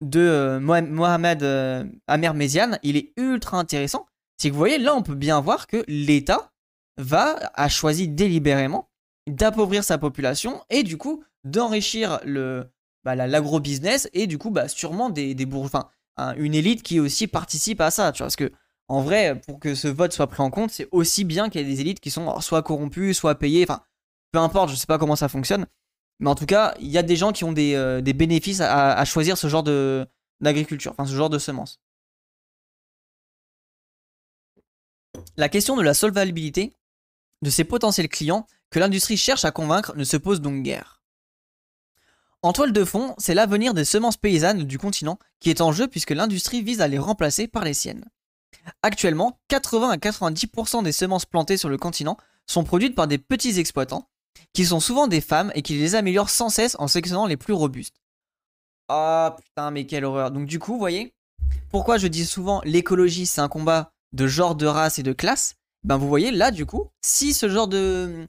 de euh, Mohamed euh, Amer Méziane, il est ultra intéressant. C'est que vous voyez, là, on peut bien voir que l'État va, a choisi délibérément d'appauvrir sa population et du coup d'enrichir le bah, l'agro-business et du coup bah, sûrement des, des bourgeois, hein, une élite qui aussi participe à ça. Tu vois, parce que en vrai, pour que ce vote soit pris en compte, c'est aussi bien qu'il y ait des élites qui sont alors, soit corrompues, soit payées, enfin peu importe, je sais pas comment ça fonctionne, mais en tout cas, il y a des gens qui ont des, euh, des bénéfices à, à choisir ce genre de d'agriculture, enfin ce genre de semences. La question de la solvabilité de ces potentiels clients que l'industrie cherche à convaincre ne se pose donc guère. En toile de fond, c'est l'avenir des semences paysannes du continent qui est en jeu puisque l'industrie vise à les remplacer par les siennes. Actuellement, quatre-vingts à quatre-vingt-dix pour cent des semences plantées sur le continent sont produites par des petits exploitants, qui sont souvent des femmes et qui les améliorent sans cesse en sélectionnant les plus robustes. Ah putain, mais quelle horreur. Donc du coup, vous voyez, pourquoi je dis souvent l'écologie c'est un combat de genre, de race et de classe. Ben vous voyez, là du coup, si ce genre de,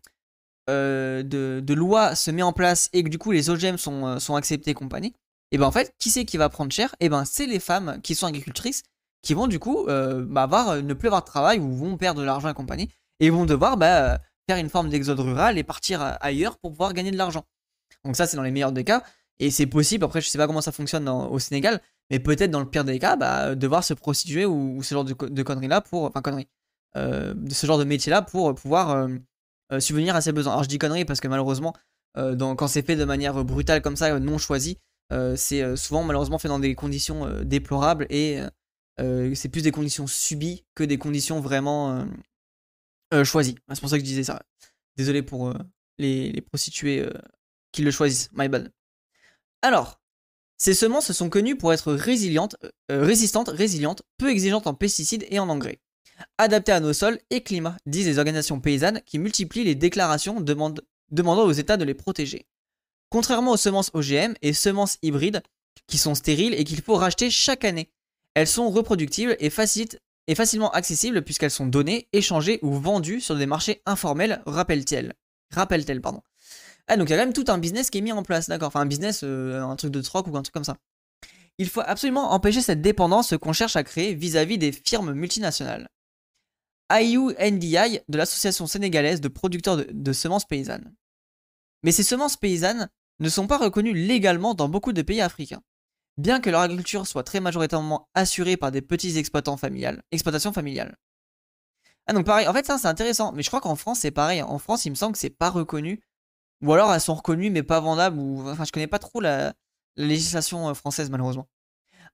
euh, de, de loi se met en place et que du coup les O G M sont, sont acceptés et compagnie, et ben en fait, qui c'est qui va prendre cher? Et ben c'est les femmes qui sont agricultrices, qui vont du coup euh, bah, avoir, ne plus avoir de travail ou vont perdre de l'argent et compagnie, et vont devoir bah, faire une forme d'exode rural et partir ailleurs pour pouvoir gagner de l'argent. Donc ça c'est dans les meilleurs des cas, et c'est possible, après je sais pas comment ça fonctionne dans, au Sénégal, mais peut-être dans le pire des cas, bah, devoir se prostituer ou, ou ce genre de, de conneries là pour, enfin conneries, euh, de ce genre de métier là pour pouvoir euh, euh, subvenir à ses besoins. Alors je dis conneries parce que malheureusement, euh, dans, quand c'est fait de manière brutale comme ça, non choisie, euh, c'est souvent malheureusement fait dans des conditions euh, déplorables, et euh, c'est plus des conditions subies que des conditions vraiment... Euh, Euh, choisi. C'est pour ça que je disais ça. Désolé pour euh, les, les prostituées euh, qui le choisissent. My bad. Alors, ces semences sont connues pour être résilientes, euh, résistantes, résilientes, peu exigeantes en pesticides et en engrais, adaptées à nos sols et climats, disent les organisations paysannes qui multiplient les déclarations demande, demandant aux États de les protéger. Contrairement aux semences O G M et semences hybrides, qui sont stériles et qu'il faut racheter chaque année, elles sont reproductibles et facilitent est facilement accessible puisqu'elles sont données, échangées ou vendues sur des marchés informels, rappelle-t-elle. Rappelle-t-elle, pardon. Ah, donc il y a quand même tout un business qui est mis en place, d'accord. Enfin, un business, euh, un truc de troc ou un truc comme ça. Il faut absolument empêcher cette dépendance qu'on cherche à créer vis-à-vis des firmes multinationales. Aliou Ndiaye, de l'association sénégalaise de producteurs de, de semences paysannes. Mais ces semences paysannes ne sont pas reconnues légalement dans beaucoup de pays africains. Bien que leur agriculture soit très majoritairement assurée par des petits exploitants familiales, exploitations familiales. Ah donc pareil, en fait ça c'est intéressant, mais je crois qu'en France c'est pareil, en France il me semble que c'est pas reconnu, ou alors elles sont reconnues mais pas vendables, ou enfin je connais pas trop la, la législation française malheureusement.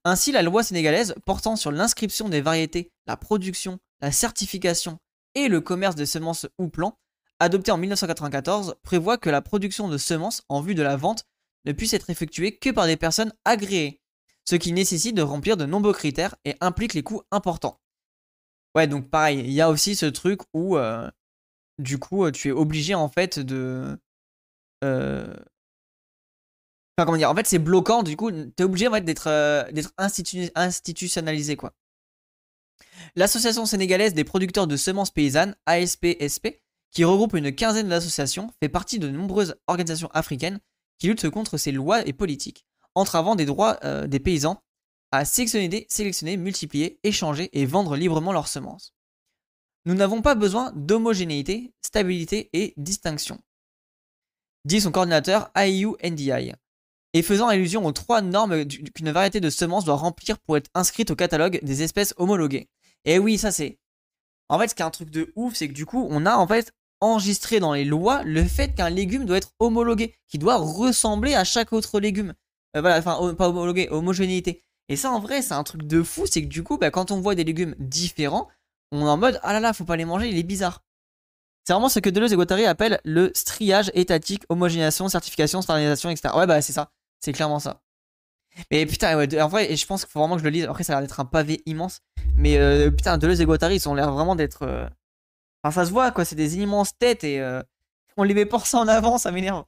Ainsi la loi sénégalaise portant sur l'inscription des variétés, la production, la certification et le commerce des semences ou plants, adoptée en mille neuf cent quatre-vingt-quatorze, prévoit que la production de semences en vue de la vente ne puisse être effectuée que par des personnes agréées, ce qui nécessite de remplir de nombreux critères et implique les coûts importants. Ouais, donc pareil, il y a aussi ce truc où, euh, du coup, tu es obligé, en fait, de... Euh... Enfin, comment dire, en fait, c'est bloquant, du coup, t'es obligé, en fait, d'être euh, d'être institu- institutionnalisé, quoi. L'Association sénégalaise des producteurs de semences paysannes, A S P S P, qui regroupe une quinzaine d'associations, fait partie de nombreuses organisations africaines qui lutte contre ces lois et politiques, entravant des droits euh, des paysans à sélectionner, sélectionner, multiplier, échanger et vendre librement leurs semences. Nous n'avons pas besoin d'homogénéité, stabilité et distinction, dit son coordinateur Aliou Ndiaye, et faisant allusion aux trois normes qu'une variété de semences doit remplir pour être inscrite au catalogue des espèces homologuées. Et oui, ça c'est... En fait, ce qui est un truc de ouf, c'est que du coup, on a en fait... enregistré dans les lois le fait qu'un légume doit être homologué, qui doit ressembler à chaque autre légume. Euh, voilà, enfin, ho- pas homologué, homogénéité. Et ça, en vrai, c'est un truc de fou, c'est que du coup, bah, quand on voit des légumes différents, on est en mode, ah là là, faut pas les manger, il est bizarre. C'est vraiment ce que Deleuze et Guattari appellent le striage étatique, homogénéation, certification, standardisation, et cetera. Ouais, bah, c'est ça, c'est clairement ça. Mais putain, ouais, en vrai, et je pense qu'il faut vraiment que je le lise, après, ça a l'air d'être un pavé immense, mais euh, putain, Deleuze et Guattari, ils ont l'air vraiment d'être... Euh... Enfin, ça se voit, quoi, c'est des immenses têtes et euh, on les met pour ça en avant, ça m'énerve.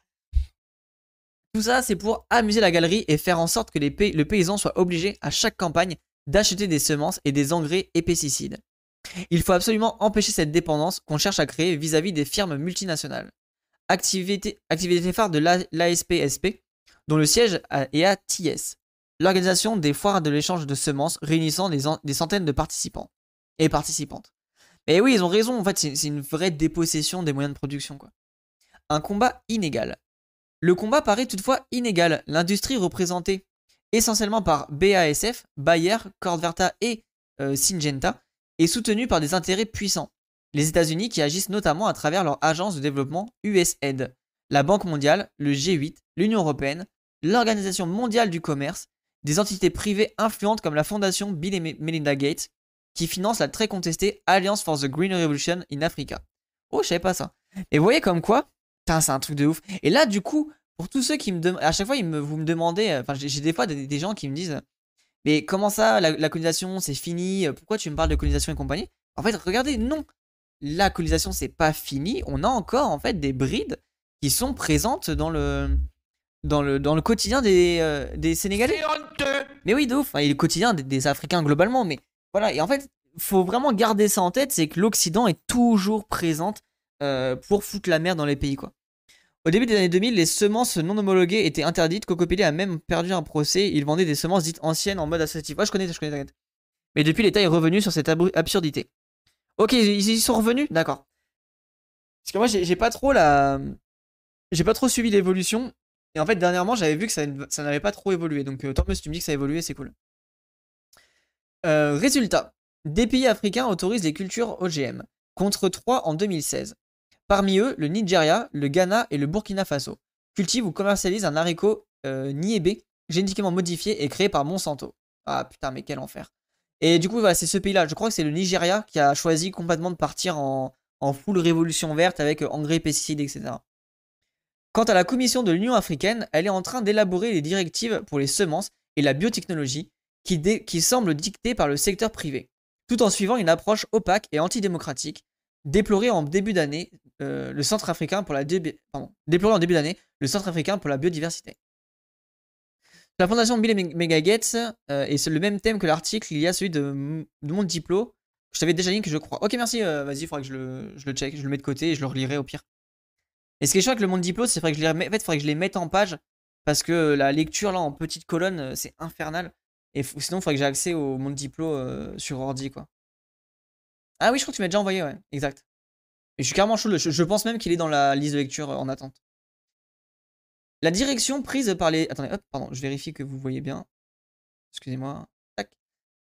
Tout ça, c'est pour amuser la galerie et faire en sorte que les pay- le paysan soit obligé, à chaque campagne, d'acheter des semences et des engrais et pesticides. Il faut absolument empêcher cette dépendance qu'on cherche à créer vis-à-vis des firmes multinationales. Activité, activité phare de la, l'A S P S P, dont le siège est à Thiès, l'organisation des foires de l'échange de semences réunissant des, en- des centaines de participants et participantes. Mais oui, ils ont raison, en fait, c'est, c'est une vraie dépossession des moyens de production, quoi. Un combat inégal. Le combat paraît toutefois inégal. L'industrie représentée essentiellement par B A S F, Bayer, Corverta et euh, Syngenta est soutenue par des intérêts puissants. Les États-Unis qui agissent notamment à travers leur agence de développement U S A I D, la Banque mondiale, le G huit, l'Union européenne, l'Organisation mondiale du commerce, des entités privées influentes comme la fondation Bill et Melinda Gates, qui finance la très contestée Alliance for the Green Revolution in Africa. Oh, je savais pas ça. Et vous voyez comme quoi, putain, c'est un truc de ouf. Et là, du coup, pour tous ceux qui me demandent... À chaque fois, ils me... vous me demandez... Enfin, j'ai, j'ai des fois des, des gens qui me disent... mais comment ça, la, la colonisation c'est fini, pourquoi tu me parles de colonisation et compagnie? En fait, regardez, non, la colonisation c'est pas fini, on a encore en fait des brides qui sont présentes dans le dans le, dans le quotidien des, euh, des Sénégalais. Mais oui, de ouf, et le quotidien des, des Africains globalement, mais voilà, et en fait, faut vraiment garder ça en tête, c'est que l'Occident est toujours présente euh, pour foutre la merde dans les pays, quoi. Au début des années deux mille, les semences non homologuées étaient interdites. Cocopélé a même perdu un procès. Il vendait des semences dites anciennes en mode associatif. Ouais, je connais, je connais, t'inquiète. Mais depuis, l'État est revenu sur cette absurdité. Ok, ils y sont revenus? D'accord. Parce que moi, j'ai pas trop la... J'ai pas trop suivi l'évolution. Et en fait, dernièrement, j'avais vu que ça, ça n'avait pas trop évolué. Donc, euh, tant mieux si tu me dis que ça a évolué, c'est cool. Euh, résultat. Des pays africains autorisent les cultures O G M. Contre trois en deux mille seize. Parmi eux, le Nigeria, le Ghana et le Burkina Faso cultivent ou commercialisent un haricot euh, niébé, génétiquement modifié et créé par Monsanto. Ah putain, mais quel enfer. Et du coup, voilà, c'est ce pays-là. Je crois que c'est le Nigeria qui a choisi complètement de partir en, en full révolution verte avec euh, engrais, pesticides, et cetera. Quant à la Commission de l'Union africaine, elle est en train d'élaborer les directives pour les semences et la biotechnologie qui, qui semblent dictées par le secteur privé, tout en suivant une approche opaque et antidémocratique. Déploré en début d'année euh, le centre africain pour la Pardon. Déploré en début d'année le centre africain pour la biodiversité. La fondation Bill et Melinda Gates euh, est le même thème que l'article. Il y a celui de, de Monde Diplo. Je t'avais déjà dit que je crois. Ok, merci. Euh, Vas-y, il faudrait que je le, je le check, je le mets de côté et je le relirai au pire. Et ce qui est chiant avec le Monde Diplo, c'est que je les remets... en fait, faudrait que je les mette en page parce que la lecture là en petite colonne, c'est infernal. Et f... sinon, il faudrait que j'ai accès au Monde Diplo euh, sur ordi, quoi. Ah oui, je crois que tu m'as déjà envoyé, ouais, exact. Et je suis carrément chaud, je, je pense même qu'il est dans la liste de lecture en attente. La direction prise par les... Attendez, hop, pardon, je vérifie que vous voyez bien. Excusez-moi. Tac.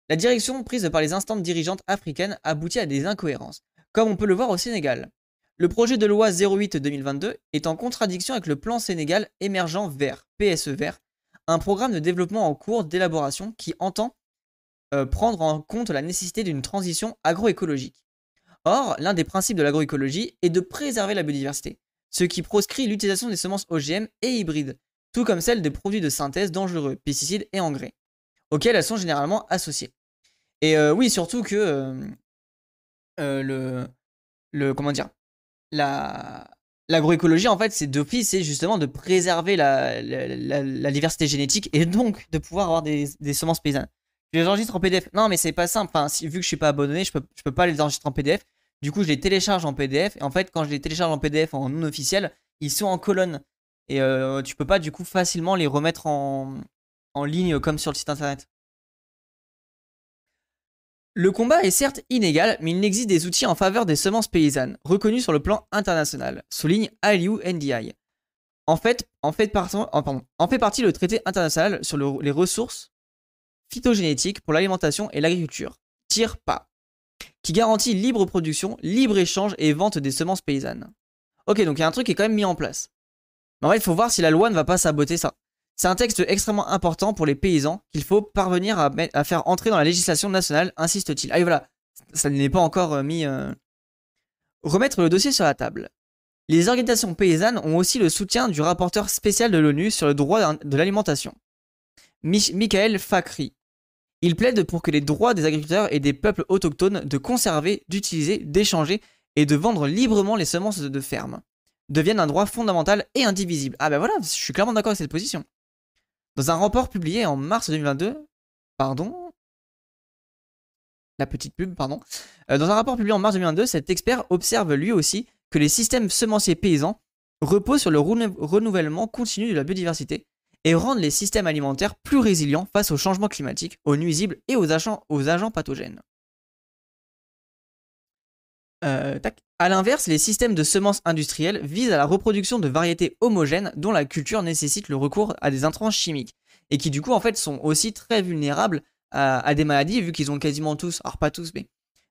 La direction prise par les instances dirigeantes africaines aboutit à des incohérences, comme on peut le voir au Sénégal. Le projet de loi zéro huit deux mille vingt-deux est en contradiction avec le plan Sénégal émergent vert, P S E vert, un programme de développement en cours d'élaboration qui entend... Euh, prendre en compte la nécessité d'une transition agroécologique. Or, l'un des principes de l'agroécologie est de préserver la biodiversité, ce qui proscrit l'utilisation des semences O G M et hybrides, tout comme celle des produits de synthèse dangereux, pesticides et engrais, auxquels elles sont généralement associées. Et euh, oui, surtout que euh, euh, le, le... comment dire, la... L'agroécologie, en fait, c'est d'office, c'est justement de préserver la, la, la, la diversité génétique et donc de pouvoir avoir des, des semences paysannes. Je les enregistre en P D F. Non, mais c'est pas simple. Enfin, si, vu que je suis pas abonné, je peux, je peux pas les enregistrer en P D F. Du coup, je les télécharge en P D F. Et en fait, quand je les télécharge en P D F en non officiel, ils sont en colonne. Et euh, tu peux pas, du coup, facilement les remettre en, en ligne comme sur le site internet. Le combat est certes inégal, mais il n'existe des outils en faveur des semences paysannes, reconnus sur le plan international, souligne Aliou Ndiaye. En fait, en fait, pardon, en fait partie le traité international sur le, les ressources phytogénétique pour l'alimentation et l'agriculture, T I R P A, qui garantit libre production, libre échange et vente des semences paysannes. Ok, donc il y a un truc qui est quand même mis en place. Mais en fait, il faut voir si la loi ne va pas saboter ça. C'est un texte extrêmement important pour les paysans qu'il faut parvenir à, à faire entrer dans la législation nationale, insiste-t-il. Ah et voilà, ça n'est pas encore mis... Euh... Remettre le dossier sur la table. Les organisations paysannes ont aussi le soutien du rapporteur spécial de l'ONU sur le droit de l'alimentation, Michael Fakri. Il plaide pour que les droits des agriculteurs et des peuples autochtones de conserver, d'utiliser, d'échanger et de vendre librement les semences de ferme deviennent un droit fondamental et indivisible. Ah ben voilà, je suis clairement d'accord avec cette position. Dans un rapport publié en mars deux mille vingt-deux, pardon, la petite pub, pardon, euh, dans un rapport publié en mars deux mille vingt-deux, cet expert observe lui aussi que les systèmes semenciers paysans reposent sur le renou- renouvellement continu de la biodiversité et rendre les systèmes alimentaires plus résilients face aux changements climatiques, aux nuisibles et aux agents, aux agents pathogènes. Euh, tac. A l'inverse, les systèmes de semences industrielles visent à la reproduction de variétés homogènes dont la culture nécessite le recours à des intrants chimiques, et qui du coup en fait sont aussi très vulnérables à, à des maladies, vu qu'ils ont quasiment tous, alors pas tous, mais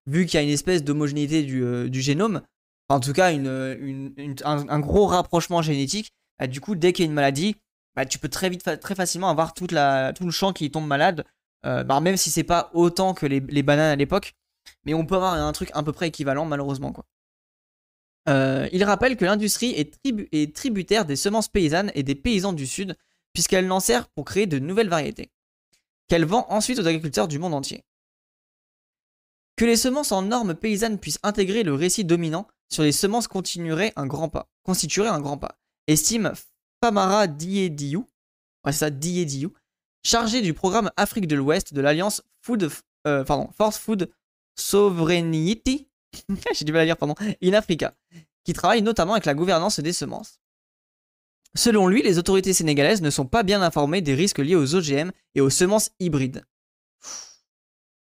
vu qu'il y a une espèce d'homogénéité du, euh, du génome, en tout cas une, une, une, un, un gros rapprochement génétique, bah, du coup dès qu'il y a une maladie, bah, tu peux très vite, fa très facilement avoir toute la, tout le champ qui tombe malade, euh, bah, même si c'est pas autant que les, les bananes à l'époque, mais on peut avoir un truc à peu près équivalent malheureusement, quoi. Euh, il rappelle que l'industrie est, tribu est tributaire des semences paysannes et des paysans du Sud, puisqu'elle n'en sert pour créer de nouvelles variétés. qu'elle vend ensuite aux agriculteurs du monde entier. Que les semences en normes paysannes puissent intégrer le récit dominant sur les semences continuerait un grand pas, constituerait un grand pas, estime Famara Diédiou, ouais, c'est ça, Diédiou, chargée du programme Afrique de l'Ouest de l'Alliance Food, euh, pardon, Force Food Sovereignty, j'ai du mal à dire, pardon, in Africa, qui travaille notamment avec la gouvernance des semences. Selon lui, les autorités sénégalaises ne sont pas bien informées des risques liés aux O G M et aux semences hybrides.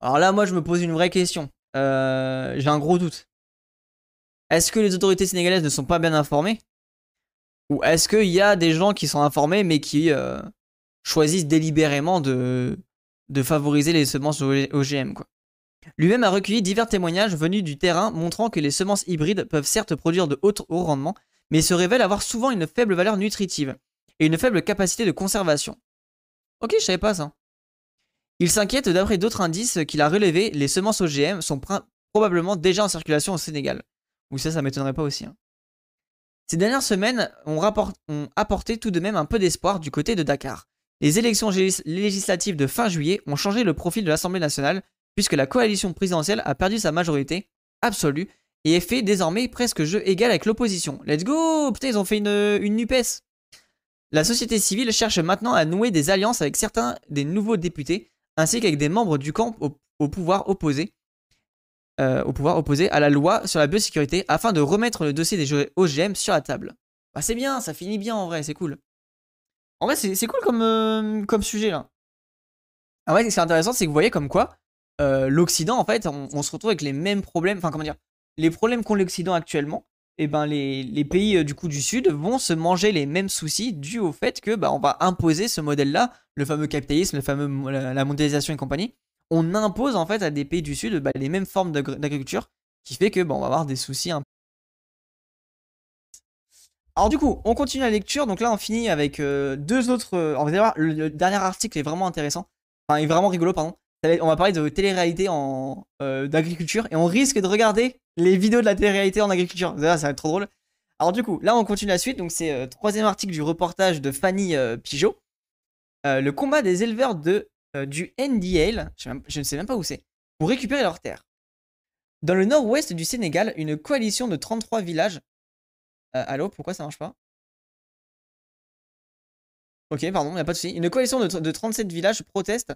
Alors là, moi, je me pose une vraie question. Euh, j'ai un gros doute. Est-ce que les autorités sénégalaises ne sont pas bien informées? Ou est-ce qu'il y a des gens qui sont informés mais qui euh, choisissent délibérément de, de favoriser les semences O G M, quoi? Lui-même a recueilli divers témoignages venus du terrain montrant que les semences hybrides peuvent certes produire de hauts rendements, mais se révèlent avoir souvent une faible valeur nutritive et une faible capacité de conservation. Ok, je savais pas ça. Il s'inquiète d'après d'autres indices qu'il a relevés, les semences O G M sont probablement déjà en circulation au Sénégal. Ou ça, ça m'étonnerait pas aussi. Hein. Ces dernières semaines ont, ont apporté tout de même un peu d'espoir du côté de Dakar. Les élections législatives de fin juillet ont changé le profil de l'Assemblée nationale, puisque la coalition présidentielle a perdu sa majorité absolue et fait désormais presque jeu égal avec l'opposition. Let's go! Putain, ils ont fait une, une NUPES. La société civile cherche maintenant à nouer des alliances avec certains des nouveaux députés, ainsi qu'avec des membres du camp au, au, pouvoir opposé, euh, au pouvoir opposé à la loi sur la biosécurité, afin de remettre le dossier des O G M sur la table. Bah c'est bien, ça finit bien en vrai, c'est cool. En vrai, c'est cool comme, euh, comme sujet, là. En vrai, ce qui est intéressant, c'est que vous voyez comme quoi, euh, l'Occident, en fait, on, on se retrouve avec les mêmes problèmes, enfin, comment dire, les problèmes qu'ont l'Occident actuellement, et ben les, les pays euh, du coup du Sud vont se manger les mêmes soucis dus au fait que bah, on va imposer ce modèle-là, le fameux capitalisme, le fameux la, la mondialisation et compagnie. On impose en fait à des pays du Sud bah, les mêmes formes d'agriculture, qui fait que bah, on va avoir des soucis. Hein. Alors du coup, on continue la lecture. Donc là, on finit avec euh, deux autres. Euh, on va voir, le, le dernier article est vraiment intéressant, enfin, est vraiment rigolo, pardon. On va parler de télé-réalité en euh, d'agriculture et on risque de regarder les vidéos de la télé-réalité en agriculture. Ça, ça va être trop drôle. Alors du coup, là on continue la suite. Donc c'est le euh, troisième article du reportage de Fanny euh, Pigeot. Euh, le combat des éleveurs de, euh, du N D L, je, même, je ne sais même pas où c'est, pour récupérer leurs terres. Dans le nord-ouest du Sénégal, une coalition de trente-trois villages... Euh, allô, pourquoi ça marche pas? Ok, pardon, il n'y a pas de souci. Une coalition de, de trente-sept villages proteste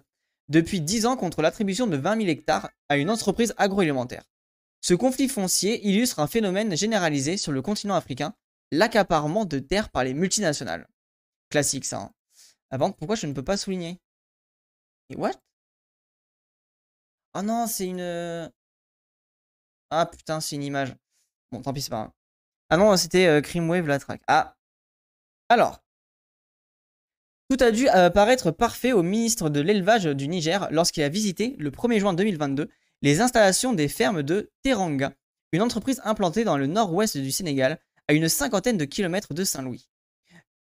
depuis dix ans contre l'attribution de vingt mille hectares à une entreprise agroalimentaire. Ce conflit foncier illustre un phénomène généralisé sur le continent africain, l'accaparement de terres par les multinationales. Classique ça. Hein. Avant, pourquoi je ne peux pas souligner? Et what? Oh non, c'est une... Ah putain, c'est une image. Bon, tant pis, c'est pas grave. Ah non, c'était euh, Crimwave la track. Ah. Alors... Tout a dû paraître parfait au ministre de l'élevage du Niger lorsqu'il a visité, le premier juin deux mille vingt-deux, les installations des fermes de Teranga, une entreprise implantée dans le nord-ouest du Sénégal, à une cinquantaine de kilomètres de Saint-Louis.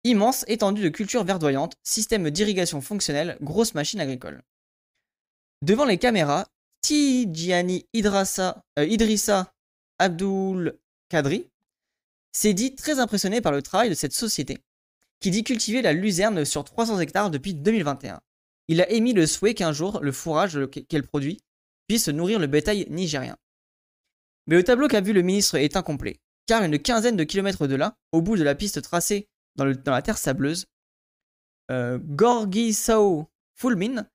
Immense étendue de cultures verdoyantes, système d'irrigation fonctionnel, grosse machine agricole. Devant les caméras, Tidjani Idrassa, euh, Idrissa Abdoul Kadri s'est dit très impressionné par le travail de cette société, qui dit cultiver la luzerne sur trois cents hectares depuis deux mille vingt et un. Il a émis le souhait qu'un jour, le fourrage qu'elle produit puisse nourrir le bétail nigérien. Mais le tableau qu'a vu le ministre est incomplet, car une quinzaine de kilomètres de là, au bout de la piste tracée dans, le, dans la terre sableuse, euh, Gorgui Sow fulmine...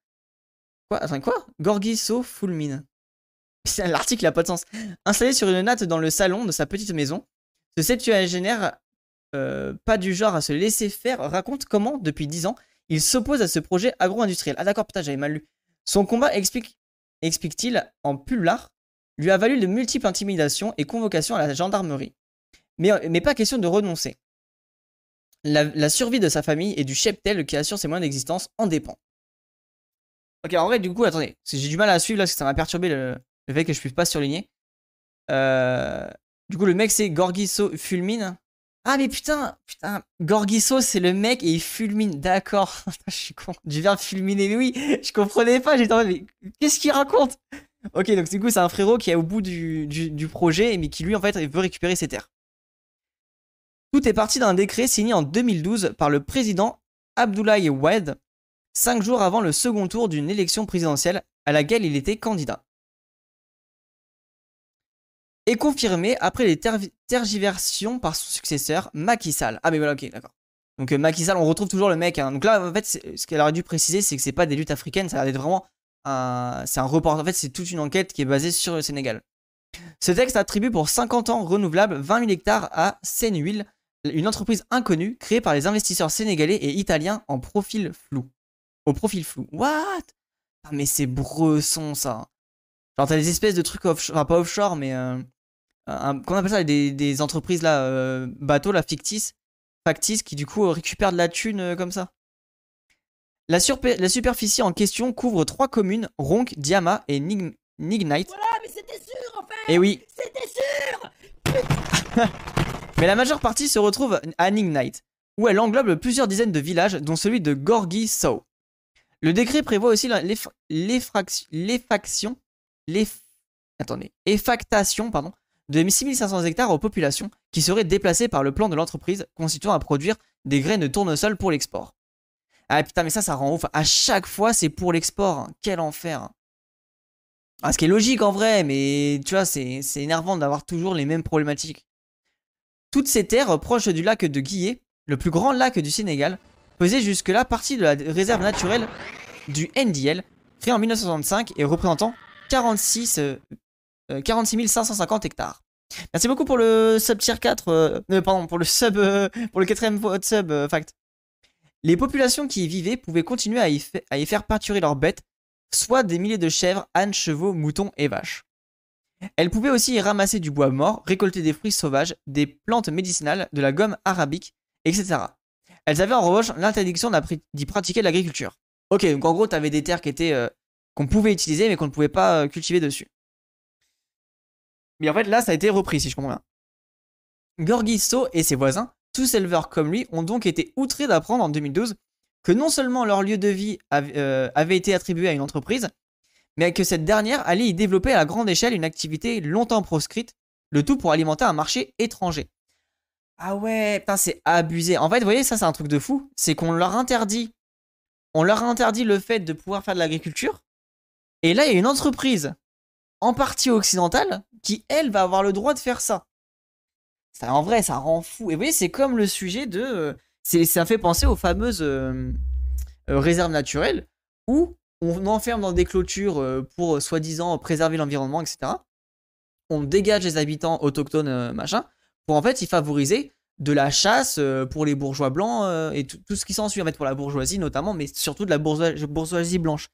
Quoi? Attends, quoi? Gorgui Sow fulmine. L'article n'a pas de sens. Installé sur une natte dans le salon de sa petite maison, ce septuagénaire... Euh, pas du genre à se laisser faire, raconte comment, depuis dix ans, il s'oppose à ce projet agro-industriel. Ah d'accord, putain, j'avais mal lu. Son combat, explique, explique-t-il, en pullar, lui a valu de multiples intimidations et convocations à la gendarmerie. Mais, mais pas question de renoncer. La, la survie de sa famille et du cheptel qui assure ses moyens d'existence en dépend. Ok, en vrai, du coup, attendez, j'ai du mal à suivre là, parce que ça m'a perturbé le, le fait que je puisse pas surligner. Euh, du coup, le mec, c'est Gorgui Sow fulmine. Ah mais putain, putain, Gorgui Sow c'est le mec et il fulmine, d'accord, je suis con, du verbe fulminer, oui, je comprenais pas, j'étais en mode, mais qu'est-ce qu'il raconte? Ok, donc du coup c'est un frérot qui est au bout du, du, du projet, mais qui lui en fait veut récupérer ses terres. Tout est parti d'un décret signé en deux mille douze par le président Abdoulaye Wade, cinq jours avant le second tour d'une élection présidentielle à laquelle il était candidat. Et confirmé après les ter tergiversions par son successeur, Macky Sall. Ah mais voilà, ok, d'accord. Donc euh, Macky Sall, on retrouve toujours le mec. Hein. Donc là, en fait, ce qu'elle aurait dû préciser, c'est que c'est pas des luttes africaines, ça a l'air d'être vraiment un... C'est un report. En fait, c'est toute une enquête qui est basée sur le Sénégal. Ce texte attribue pour cinquante ans renouvelables vingt mille hectares à Sénuile, une entreprise inconnue créée par les investisseurs sénégalais et italiens en profil flou. Au profil flou. What? Ah mais c'est bresson ça. Genre t'as des espèces de trucs offshore, enfin pas offshore mais... Euh, un, comment on appelle ça? Des, des entreprises là, euh, bateaux là, fictices, factices qui du coup récupèrent de la thune euh, comme ça. La, la superficie en question couvre trois communes, Ronk, Diama et Nig Nignite. Voilà, mais c'était sûr en fait. Et oui. C'était sûr. Putain. Mais la majeure partie se retrouve à Nignite, où elle englobe plusieurs dizaines de villages, dont celui de Gorgui Sow. Le décret prévoit aussi l'effactation de six mille cinq cents hectares aux populations qui seraient déplacées par le plan de l'entreprise constituant à produire des graines de tournesol pour l'export. Ah putain mais ça, ça rend ouf. À chaque fois c'est pour l'export. Hein. Quel enfer. Ah, ce qui est logique en vrai, mais tu vois c'est énervant d'avoir toujours les mêmes problématiques. Toutes ces terres proches du lac de Guillé, le plus grand lac du Sénégal, faisaient jusque-là partie de la réserve naturelle du N D L, créée en mille neuf cent soixante-cinq et représentant quarante-six, euh, quarante-six mille cinq cent cinquante hectares. Merci beaucoup pour le sub tier quatre, euh, euh, pardon, pour le sub, euh, pour le quatrième vote sub euh, fact. Les populations qui y vivaient pouvaient continuer à y, à y faire pâturer leurs bêtes, soit des milliers de chèvres, ânes, chevaux, moutons et vaches. Elle pouvait aussi y ramasser du bois mort, récolter des fruits sauvages, des plantes médicinales, de la gomme arabique, et cetera. Elles avaient en revanche l'interdiction d'y pratiquer l'agriculture. Ok, donc en gros, t'avais des terres qui étaient euh, qu'on pouvait utiliser, mais qu'on ne pouvait pas euh, cultiver dessus. Mais en fait, là, ça a été repris, si je comprends bien. Gorgui Sow et ses voisins, tous éleveurs comme lui, ont donc été outrés d'apprendre en deux mille douze que non seulement leur lieu de vie avait, euh, avait été attribué à une entreprise, mais que cette dernière allait y développer à la grande échelle une activité longtemps proscrite, le tout pour alimenter un marché étranger. Ah ouais, putain, c'est abusé. En fait, vous voyez, ça, c'est un truc de fou. C'est qu'on leur interdit, on leur interdit le fait de pouvoir faire de l'agriculture. Et là, il y a une entreprise, en partie occidentale, qui, elle, va avoir le droit de faire ça. Ça, en vrai, ça rend fou. Et vous voyez, c'est comme le sujet de... Ça fait penser aux fameuses euh, euh, réserves naturelles, où... on enferme dans des clôtures pour soi-disant préserver l'environnement, et cetera. On dégage les habitants autochtones, machin, pour en fait y favoriser de la chasse pour les bourgeois blancs et tout, tout ce qui s'ensuit, en fait, pour la bourgeoisie notamment, mais surtout de la bourgeoisie, bourgeoisie blanche.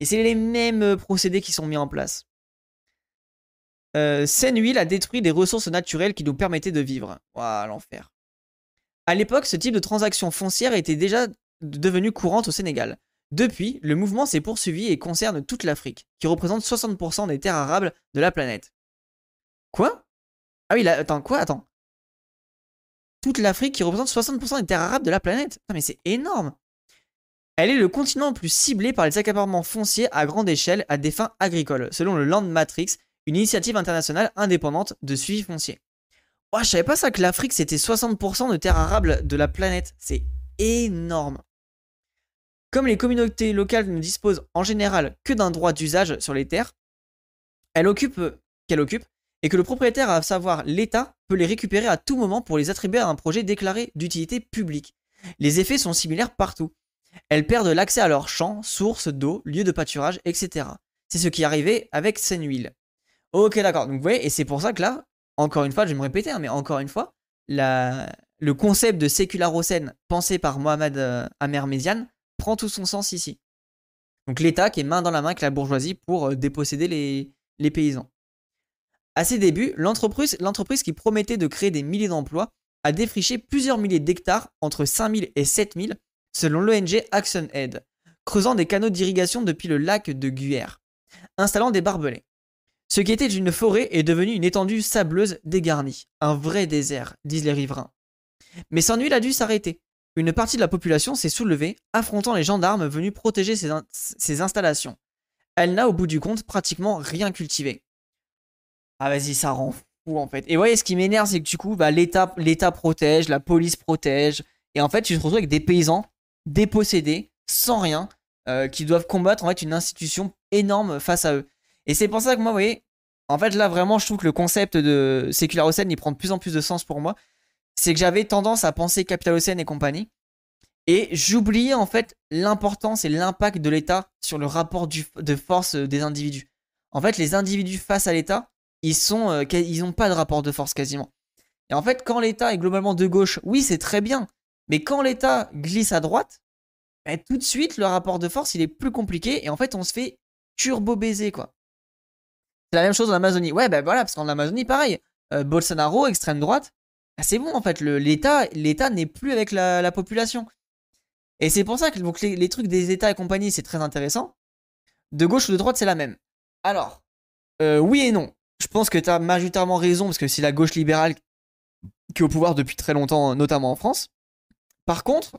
Et c'est les mêmes procédés qui sont mis en place. Euh, Sénuile a détruit des ressources naturelles qui nous permettaient de vivre. Waouh, l'enfer. À l'époque, ce type de transaction foncière était déjà devenue courante au Sénégal. Depuis, le mouvement s'est poursuivi et concerne toute l'Afrique, qui représente soixante pour cent des terres arables de la planète. Quoi? Ah oui, là, attends, quoi? Attends. Toute l'Afrique qui représente soixante pour cent des terres arabes de la planète? Putain, mais c'est énorme! Elle est le continent le plus ciblé par les accaparements fonciers à grande échelle à des fins agricoles, selon le Land Matrix, une initiative internationale indépendante de suivi foncier. Ouah, je savais pas ça que l'Afrique c'était soixante pour cent de terres arables de la planète. C'est énorme! Comme les communautés locales ne disposent en général que d'un droit d'usage sur les terres qu'elles occupent, qu'elle occupe, et que le propriétaire, à savoir l'État, peut les récupérer à tout moment pour les attribuer à un projet déclaré d'utilité publique. Les effets sont similaires partout. Elles perdent l'accès à leurs champs, sources d'eau, lieux de pâturage, et cetera. C'est ce qui arrivait avec Sénuile. Ok, d'accord. Donc vous voyez, et c'est pour ça que là, encore une fois, je vais me répéter, hein, mais encore une fois, la... le concept de sécularocène pensé par Mohamed euh, Amermézian prend tout son sens ici. Donc l'État qui est main dans la main avec la bourgeoisie pour euh, déposséder les, les paysans. À ses débuts, l'entreprise l'entreprise qui promettait de créer des milliers d'emplois a défriché plusieurs milliers d'hectares, entre cinq mille et sept mille, selon l'ONG Action Aid, creusant des canaux d'irrigation depuis le lac de Guère, installant des barbelés. Ce qui était une forêt est devenu une étendue sableuse dégarnie, un vrai désert, disent les riverains. Mais Sénuile a dû s'arrêter. Une partie de la population s'est soulevée, affrontant les gendarmes venus protéger ses, in ses installations. Elle n'a au bout du compte pratiquement rien cultivé. Ah vas-y, ça rend fou en fait. Et ouais, ce qui m'énerve, c'est que du coup, bah, l'État protège, la police protège, et en fait, tu te retrouves avec des paysans dépossédés, sans rien, euh, qui doivent combattre en fait une institution énorme face à eux. Et c'est pour ça que moi, vous voyez, en fait là vraiment je trouve que le concept de sécularocène il prend de plus en plus de sens pour moi. C'est que j'avais tendance à penser capitalocène et compagnie. Et j'oubliais en fait l'importance et l'impact de l'État sur le rapport du, de force des individus. En fait, les individus face à l'État, ils sont, euh, ils n'ont pas de rapport de force quasiment. Et en fait, quand l'État est globalement de gauche, oui, c'est très bien. Mais quand l'État glisse à droite, bah, tout de suite, le rapport de force, il est plus compliqué. Et en fait, on se fait turbo-baiser, quoi. C'est la même chose en Amazonie. Ouais, ben bah, voilà, parce qu'en Amazonie, pareil. Euh, Bolsonaro, extrême droite, bah, c'est bon, en fait. L'État n'est plus avec la, la population. Et c'est pour ça que donc, les, les trucs des États et compagnie, c'est très intéressant. De gauche ou de droite, c'est la même. Alors, euh, oui et non. Je pense que tu as majoritairement raison, parce que c'est la gauche libérale qui est au pouvoir depuis très longtemps, notamment en France. Par contre,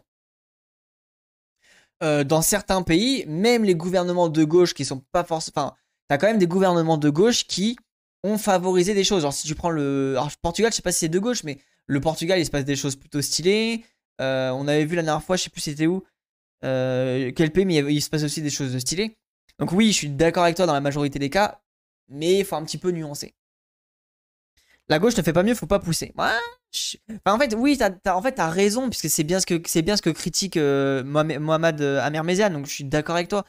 euh, dans certains pays, même les gouvernements de gauche qui sont pas forcément... Enfin, tu as quand même des gouvernements de gauche qui ont favorisé des choses. Genre, si tu prends le... Alors, Portugal, je sais pas si c'est de gauche, mais le Portugal, il se passe des choses plutôt stylées. Euh, on avait vu la dernière fois, je sais plus c'était où, euh, quel pays, mais il se passe aussi des choses de stylées. Donc oui, je suis d'accord avec toi dans la majorité des cas, mais il faut un petit peu nuancer. La gauche ne fait pas mieux, faut pas pousser. Ouais, je... enfin, en fait, oui, t'as, t'as, en fait, t'as raison, puisque c'est bien ce que, c'est bien ce que critique euh, Mohamed Amermezian, donc je suis d'accord avec toi.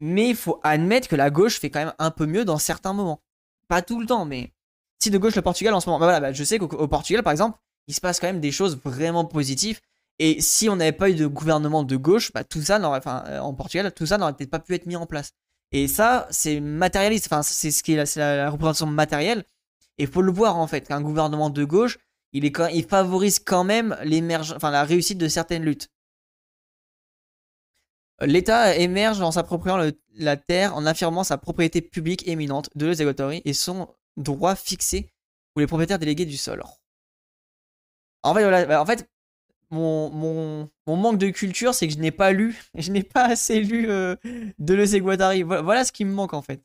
Mais il faut admettre que la gauche fait quand même un peu mieux dans certains moments. Pas tout le temps, mais si de gauche le Portugal en ce moment, bah voilà, bah, je sais qu'au Portugal, par exemple, il se passe quand même des choses vraiment positives. Et si on n'avait pas eu de gouvernement de gauche, bah tout ça n'aurait, enfin, euh, en Portugal, tout ça n'aurait peut-être pas pu être mis en place. Et ça, c'est matérialiste, enfin, c'est ce qui est la, la, la représentation matérielle. Et faut le voir en fait, qu'un gouvernement de gauche, il, est quand, il favorise quand même l'émergence, enfin, la réussite de certaines luttes. L'État émerge en s'appropriant la terre, en affirmant sa propriété publique éminente de l'Ouzégotorie et son droit fixé pour les propriétaires délégués du sol. En fait, voilà, en fait. Mon, mon, mon manque de culture, c'est que je n'ai pas lu, je n'ai pas assez lu euh, Deleuze et Guattari. Voilà, voilà ce qui me manque en fait.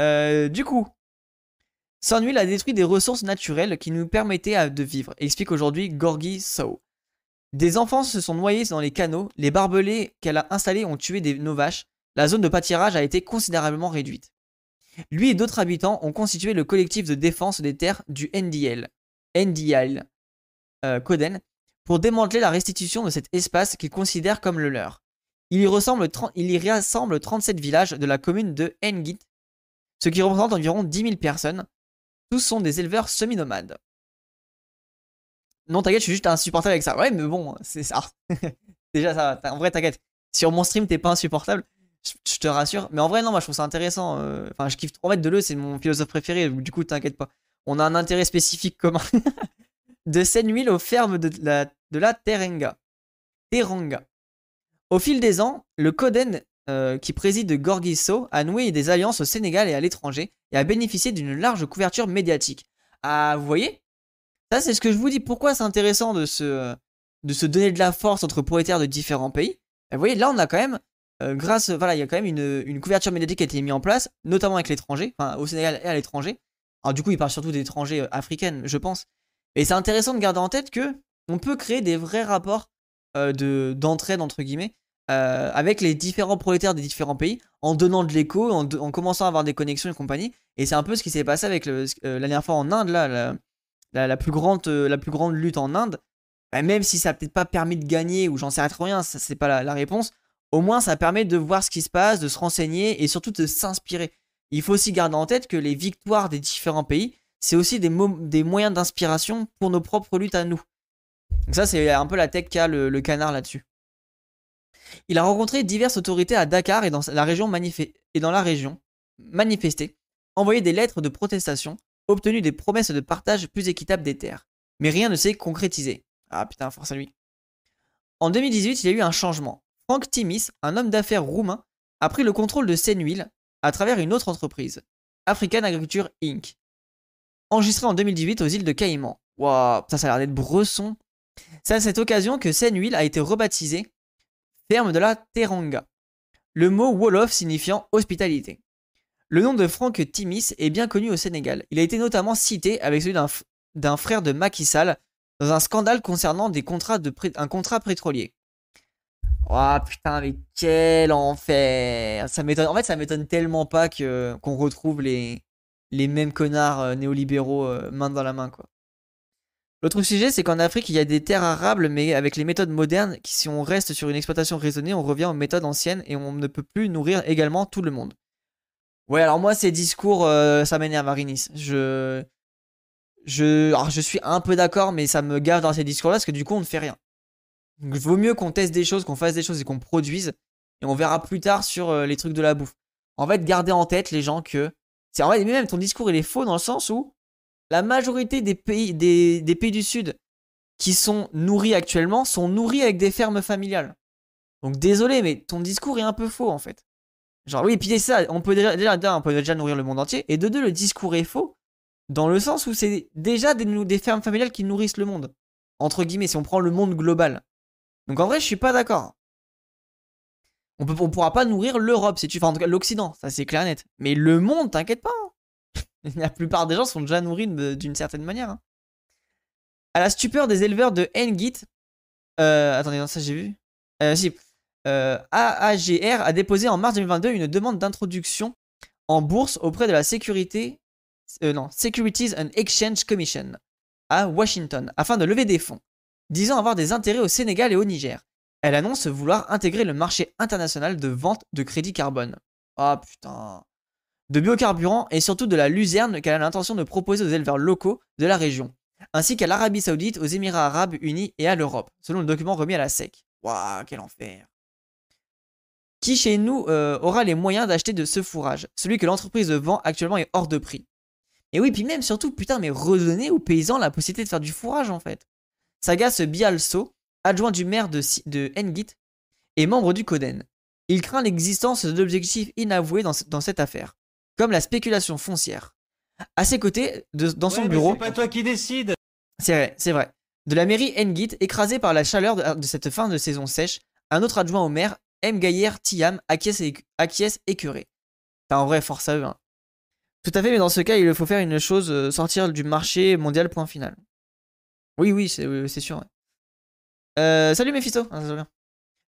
Euh, du coup, Sénuile a détruit des ressources naturelles qui nous permettaient de vivre, explique aujourd'hui Gorgui Sow. Des enfants se sont noyés dans les canaux, les barbelés qu'elle a installés ont tué des, nos vaches, la zone de pâturage a été considérablement réduite. Lui et d'autres habitants ont constitué le collectif de défense des terres du N D L, N D L euh, Coden, pour démanteler la restitution de cet espace qu'ils considèrent comme le leur. Il y, ressemble il y rassemble trente-sept villages de la commune de Nignite, ce qui représente environ dix mille personnes. Tous sont des éleveurs semi-nomades. Non, t'inquiète, je suis juste insupportable avec ça. Ouais, mais bon, c'est ça. Déjà, ça va. En vrai, t'inquiète. Sur mon stream, t'es pas insupportable. Je, je te rassure. Mais en vrai, non, moi, je trouve ça intéressant. Enfin, euh, je kiffe. En fait, Deleuze, c'est mon philosophe préféré. Du coup, t'inquiète pas. On a un intérêt spécifique commun. De Sénuile aux fermes de la de la Teranga. Teranga. Au fil des ans, le Coden euh, qui préside Gorgui Sow a noué des alliances au Sénégal et à l'étranger et a bénéficié d'une large couverture médiatique. Ah, vous voyez? Ça, c'est ce que je vous dis. Pourquoi c'est intéressant de se, de se donner de la force entre propriétaires de différents pays? Vous voyez, là, on a quand même, euh, grâce, voilà, il y a quand même une, une couverture médiatique qui a été mise en place, notamment avec l'étranger, enfin, au Sénégal et à l'étranger. Alors, du coup, il parle surtout d'étrangers euh, africains, je pense. Et c'est intéressant de garder en tête que on peut créer des vrais rapports euh, de, d'entraide, entre guillemets, euh, avec les différents prolétaires des différents pays, en donnant de l'écho, en, en commençant à avoir des connexions et compagnie. Et c'est un peu ce qui s'est passé avec le, euh, la dernière fois en Inde, là, la, la, la, plus grande, euh, la plus grande lutte en Inde. Bah, même si ça n'a peut-être pas permis de gagner, ou j'en sais rien, ça c'est pas la, la réponse, au moins ça permet de voir ce qui se passe, de se renseigner et surtout de s'inspirer. Il faut aussi garder en tête que les victoires des différents pays, c'est aussi des, mo des moyens d'inspiration pour nos propres luttes à nous. Donc ça, c'est un peu la tech qu'a le, le canard là-dessus. Il a rencontré diverses autorités à Dakar et dans la région, et dans la région manifesté, envoyé des lettres de protestation, obtenu des promesses de partage plus équitable des terres. Mais rien ne s'est concrétisé. Ah putain, force à lui. En deux mille dix-huit, il y a eu un changement. Frank Timis, un homme d'affaires roumain, a pris le contrôle de Sénuile à travers une autre entreprise, African Agriculture incorporée, enregistré en deux mille dix-huit aux îles de Caïman. Waouh, ça, ça a l'air d'être bresson. C'est à cette occasion que Sénuile a été rebaptisée Ferme de la Teranga, le mot wolof signifiant hospitalité. Le nom de Frank Timis est bien connu au Sénégal. Il a été notamment cité avec celui d'un frère de Macky Sall dans un scandale concernant des contrats de un contrat pétrolier. Oh putain, mais quel enfer! Ça m'étonne. En fait, ça m'étonne tellement pas que qu'on retrouve les, les mêmes connards euh, néolibéraux euh, main dans la main, quoi. L'autre sujet, c'est qu'en Afrique, il y a des terres arables, mais avec les méthodes modernes, qui, si on reste sur une exploitation raisonnée, on revient aux méthodes anciennes et on ne peut plus nourrir également tout le monde. Ouais, alors moi, ces discours, euh, ça m'énerve, Marinis. Je... Je... Alors, je suis un peu d'accord, mais ça me gave dans ces discours-là, parce que du coup, on ne fait rien. Donc, vaut mieux qu'on teste des choses, qu'on fasse des choses et qu'on produise, et on verra plus tard sur euh, les trucs de la bouffe. En fait, gardez en tête, les gens, que... c'est en fait, même ton discours, il est faux dans le sens où la majorité des pays, des, des pays du Sud qui sont nourris actuellement sont nourris avec des fermes familiales. Donc désolé, mais ton discours est un peu faux en fait. Genre oui, et puis ça, on peut déjà, déjà, on peut déjà nourrir le monde entier. Et de deux, le discours est faux dans le sens où c'est déjà des, des fermes familiales qui nourrissent le monde. Entre guillemets, si on prend le monde global. Donc en vrai, je suis pas d'accord. On ne pourra pas nourrir l'Europe, si tu... enfin en tout cas l'Occident, ça c'est clair et net. Mais le monde, t'inquiète pas. Hein. La plupart des gens sont déjà nourris d'une certaine manière. Hein. À la stupeur des éleveurs de Ngit, euh, attendez, non, ça j'ai vu. Euh, si, euh, A A G R a déposé en mars deux mille vingt-deux une demande d'introduction en bourse auprès de la sécurité, euh, non, Securities and Exchange Commission à Washington afin de lever des fonds, disant avoir des intérêts au Sénégal et au Niger. Elle annonce vouloir intégrer le marché international de vente de crédit carbone. Ah putain. De biocarburants et surtout de la luzerne qu'elle a l'intention de proposer aux éleveurs locaux de la région, ainsi qu'à l'Arabie Saoudite, aux Émirats Arabes Unis et à l'Europe, selon le document remis à la S E C. Waouh, quel enfer! Qui chez nous euh, aura les moyens d'acheter de ce fourrage? Celui que l'entreprise vend actuellement est hors de prix. Et oui, puis même surtout, putain, mais redonner aux paysans la possibilité de faire du fourrage en fait. Sagas Bialso, adjoint du maire de, de Ngit et membre du CODEN. Il craint l'existence d'objectifs inavoués dans, dans cette affaire, comme la spéculation foncière. À ses côtés, de, dans ouais, son bureau... c'est pas toi qui décide. C'est vrai, c'est vrai. De la mairie Ngit, écrasée par la chaleur de, de cette fin de saison sèche, un autre adjoint au maire, Mgayer Tiam, acquiesce, acquiesce écœuré. Enfin, en vrai, force à eux. Hein. Tout à fait, mais dans ce cas, il faut faire une chose, euh, sortir du marché mondial, point final. Oui, oui, c'est euh, sûr. Ouais. Euh, salut Mephisto. Ah, ça va bien.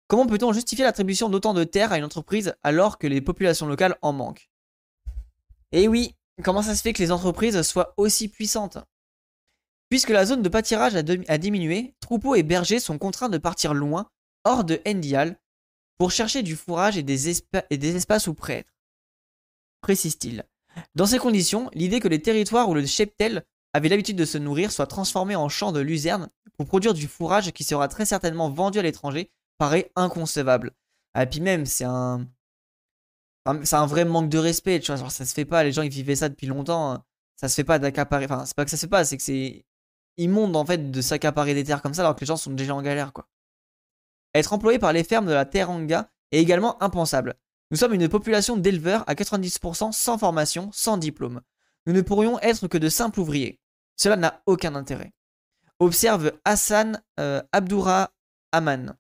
Comment peut-on justifier l'attribution d'autant de terres à une entreprise alors que les populations locales en manquent? Et oui, comment ça se fait que les entreprises soient aussi puissantes? Puisque la zone de pâtirage a, de, a diminué, troupeaux et bergers sont contraints de partir loin, hors de N D L, pour chercher du fourrage et des, et des espaces où prêtre, précise-t-il. Dans ces conditions, l'idée que les territoires où le cheptel avait l'habitude de se nourrir soit transformé en champs de luzerne pour produire du fourrage qui sera très certainement vendu à l'étranger paraît inconcevable. Ah, puis même, c'est un... c'est un vrai manque de respect, tu vois, genre ça se fait pas, les gens ils vivaient ça depuis longtemps, ça se fait pas d'accaparer, enfin c'est pas que ça se fait pas, c'est que c'est immonde en fait de s'accaparer des terres comme ça alors que les gens sont déjà en galère quoi. Être employé par les fermes de la Teranga est également impensable. Nous sommes une population d'éleveurs à quatre-vingt-dix pour cent sans formation, sans diplôme. Nous ne pourrions être que de simples ouvriers. Cela n'a aucun intérêt. Observe Hassan euh, Abdoura Aman,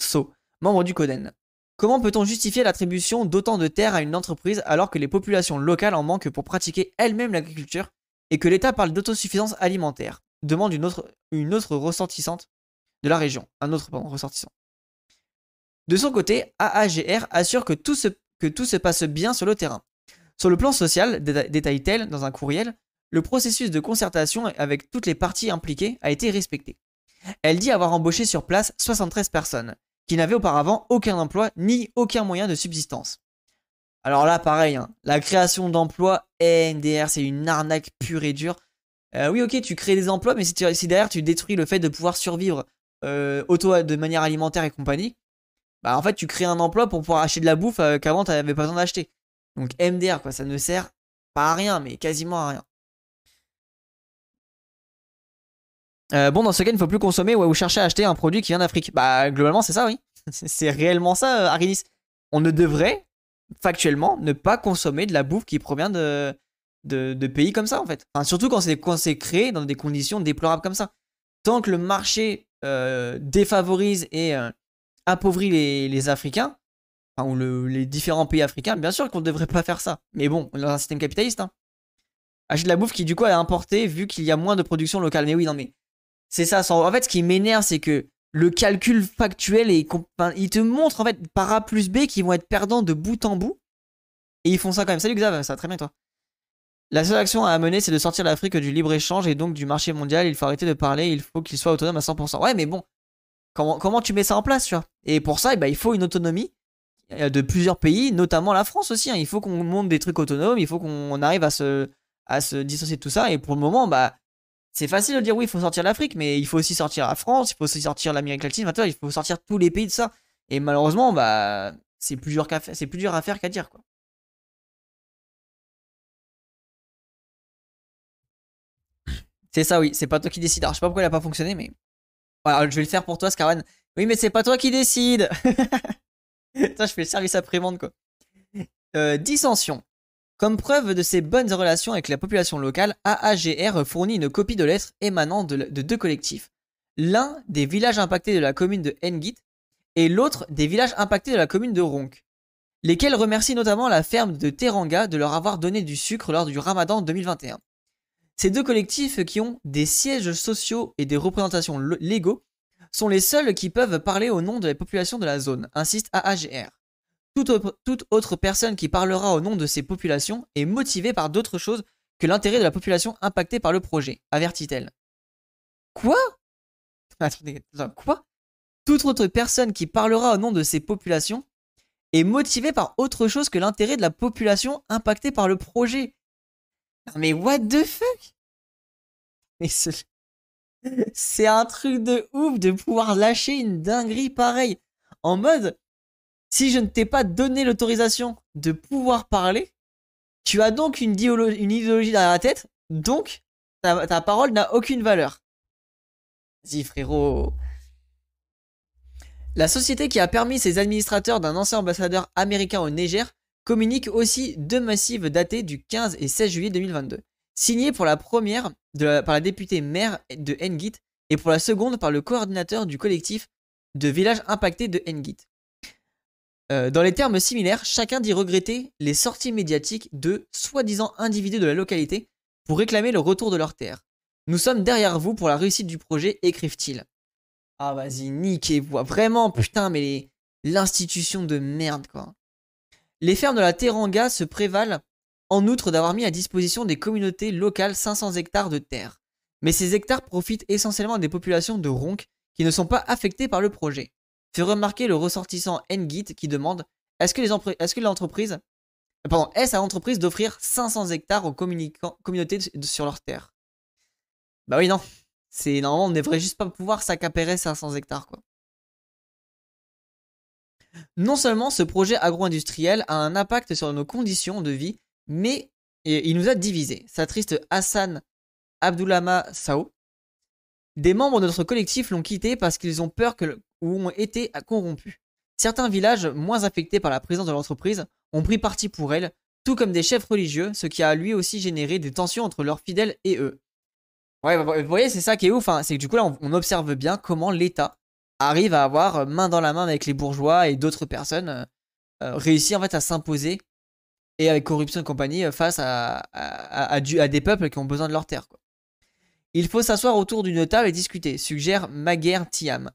So, membre du CODEN. Comment peut-on justifier l'attribution d'autant de terres à une entreprise alors que les populations locales en manquent pour pratiquer elles-mêmes l'agriculture et que l'État parle d'autosuffisance alimentaire? Demande une autre, une autre ressortissante de la région. Un autre pardon, ressortissant. De son côté, A A G R assure que tout, se, que tout se passe bien sur le terrain. Sur le plan social, détaille-t-elle dans un courriel, le processus de concertation avec toutes les parties impliquées a été respecté. Elle dit avoir embauché sur place soixante-treize personnes qui n'avait auparavant aucun emploi ni aucun moyen de subsistance. Alors là, pareil, hein, la création d'emplois, N D R, c'est une arnaque pure et dure. Euh, oui, ok, tu crées des emplois, mais si, tu, si derrière tu détruis le fait de pouvoir survivre euh, auto de manière alimentaire et compagnie, bah en fait, tu crées un emploi pour pouvoir acheter de la bouffe euh, qu'avant, tu n'avais pas besoin d'acheter. Donc M D R, quoi, ça ne sert pas à rien, mais quasiment à rien. Euh, bon, dans ce cas, il ne faut plus consommer ouais, ou chercher à acheter un produit qui vient d'Afrique. Bah, globalement, c'est ça, oui. C'est réellement ça, euh, Arinis. On ne devrait, factuellement, ne pas consommer de la bouffe qui provient de, de, de pays comme ça, en fait. Enfin, surtout quand c'est quand c'est créé dans des conditions déplorables comme ça. Tant que le marché euh, défavorise et euh, appauvrit les, les Africains, enfin, ou le, les différents pays africains, bien sûr qu'on ne devrait pas faire ça. Mais bon, on est dans un système capitaliste. Hein. Acheter de la bouffe qui, du coup, est importée vu qu'il y a moins de production locale. Mais oui, non, mais... c'est ça, en fait ce qui m'énerve c'est que le calcul factuel et enfin, ils te montrent en fait par A plus B qu'ils vont être perdants de bout en bout. Et ils font ça quand même. Salut Xav, ça va très bien toi. La seule action à mener, c'est de sortir l'Afrique du libre-échange et donc du marché mondial. Il faut arrêter de parler, il faut qu'il soit autonome à cent pour cent. Ouais, mais bon, comment, comment tu mets ça en place, tu vois? Et pour ça, eh ben, il faut une autonomie de plusieurs pays, notamment la France aussi. Hein. Il faut qu'on monte des trucs autonomes, il faut qu'on arrive à se, à se dissocier de tout ça. Et pour le moment, bah, c'est facile de dire oui, il faut sortir l'Afrique, mais il faut aussi sortir la France, il faut aussi sortir l'Amérique latine, enfin, il faut sortir tous les pays de ça. Et malheureusement, bah, c'est plus dur qu'à faire, c'est plus dur à faire qu'à dire, quoi. C'est ça, oui, c'est pas toi qui décide. Alors, je sais pas pourquoi il a pas fonctionné, mais. Voilà, je vais le faire pour toi, Scarwan. Oui, mais c'est pas toi qui décide. Putain, je fais le service après-vente, quoi. Euh, dissension. Comme preuve de ses bonnes relations avec la population locale, A A G R fournit une copie de lettres émanant de, de deux collectifs. L'un des villages impactés de la commune de N'Git et l'autre des villages impactés de la commune de Ronk, lesquels remercient notamment la ferme de Teranga de leur avoir donné du sucre lors du Ramadan deux mille vingt et un. Ces deux collectifs qui ont des sièges sociaux et des représentations légaux sont les seuls qui peuvent parler au nom de la population de la zone, insiste A A G R. Toute autre, toute autre personne qui parlera au nom de ces populations est motivée par d'autres choses que l'intérêt de la population impactée par le projet, avertit-elle. Quoi ? Attendez, quoi ? Toute autre personne qui parlera au nom de ces populations est motivée par autre chose que l'intérêt de la population impactée par le projet. Non mais what the fuck? Mais c'est ce... un truc de ouf de pouvoir lâcher une dinguerie pareille. En mode, si je ne t'ai pas donné l'autorisation de pouvoir parler, tu as donc une, une idéologie derrière la tête, donc ta, ta parole n'a aucune valeur. Vas-y frérot. La société qui a permis ses administrateurs d'un ancien ambassadeur américain au Niger communique aussi deux massifs datés du quinze et seize juillet deux mille vingt-deux, signés pour la première de la, par la députée maire de N'Git et pour la seconde par le coordinateur du collectif de villages impactés de N'Git. Euh, dans les termes similaires, chacun dit regretter les sorties médiatiques de soi-disant individus de la localité pour réclamer le retour de leurs terres. Nous sommes derrière vous pour la réussite du projet, écrivent-ils. Ah vas-y, niquez-vous. Vraiment, putain, mais l'institution de merde, quoi. Les fermes de la Teranga se prévalent en outre d'avoir mis à disposition des communautés locales cinq cents hectares de terre. Mais ces hectares profitent essentiellement des populations de Ronk qui ne sont pas affectées par le projet. Fait remarquer le ressortissant N'Git qui demande est-ce que l'entreprise pardon, est-ce à l'entreprise d'offrir cinq cents hectares aux communautés sur leurs terres? Bah oui, non. C'est normalement, on ne devrait juste pas pouvoir s'accaparer cinq cents hectares, quoi. Non seulement ce projet agro-industriel a un impact sur nos conditions de vie, mais il nous a divisés, s'attriste Hassan Abdoulama Sao. Des membres de notre collectif l'ont quitté parce qu'ils ont peur que le... ou ont été corrompus. Certains villages moins affectés par la présence de l'entreprise ont pris parti pour elle, tout comme des chefs religieux, ce qui a lui aussi généré des tensions entre leurs fidèles et eux. Ouais, bah, vous voyez, c'est ça qui est ouf, hein. C'est que du coup là, on observe bien comment l'État arrive à avoir main dans la main avec les bourgeois et d'autres personnes, euh, réussi en fait à s'imposer et avec corruption et compagnie face à, à, à, à, du, à des peuples qui ont besoin de leur terre, quoi. Il faut s'asseoir autour d'une table et discuter, suggère Maguer Thiam.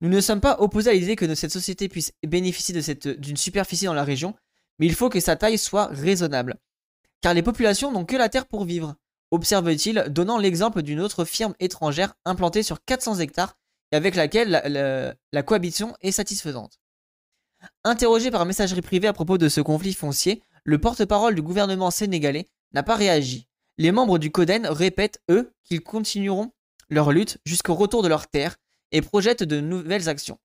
Nous ne sommes pas opposés à l'idée que cette société puisse bénéficier de cette, d'une superficie dans la région, mais il faut que sa taille soit raisonnable. Car les populations n'ont que la terre pour vivre, observe-t-il, donnant l'exemple d'une autre firme étrangère implantée sur quatre cents hectares et avec laquelle la, la, la cohabitation est satisfaisante. Interrogé par messagerie privée à propos de ce conflit foncier, le porte-parole du gouvernement sénégalais n'a pas réagi. Les membres du CODEN répètent, eux, qu'ils continueront leur lutte jusqu'au retour de leurs terres et projettent de nouvelles actions.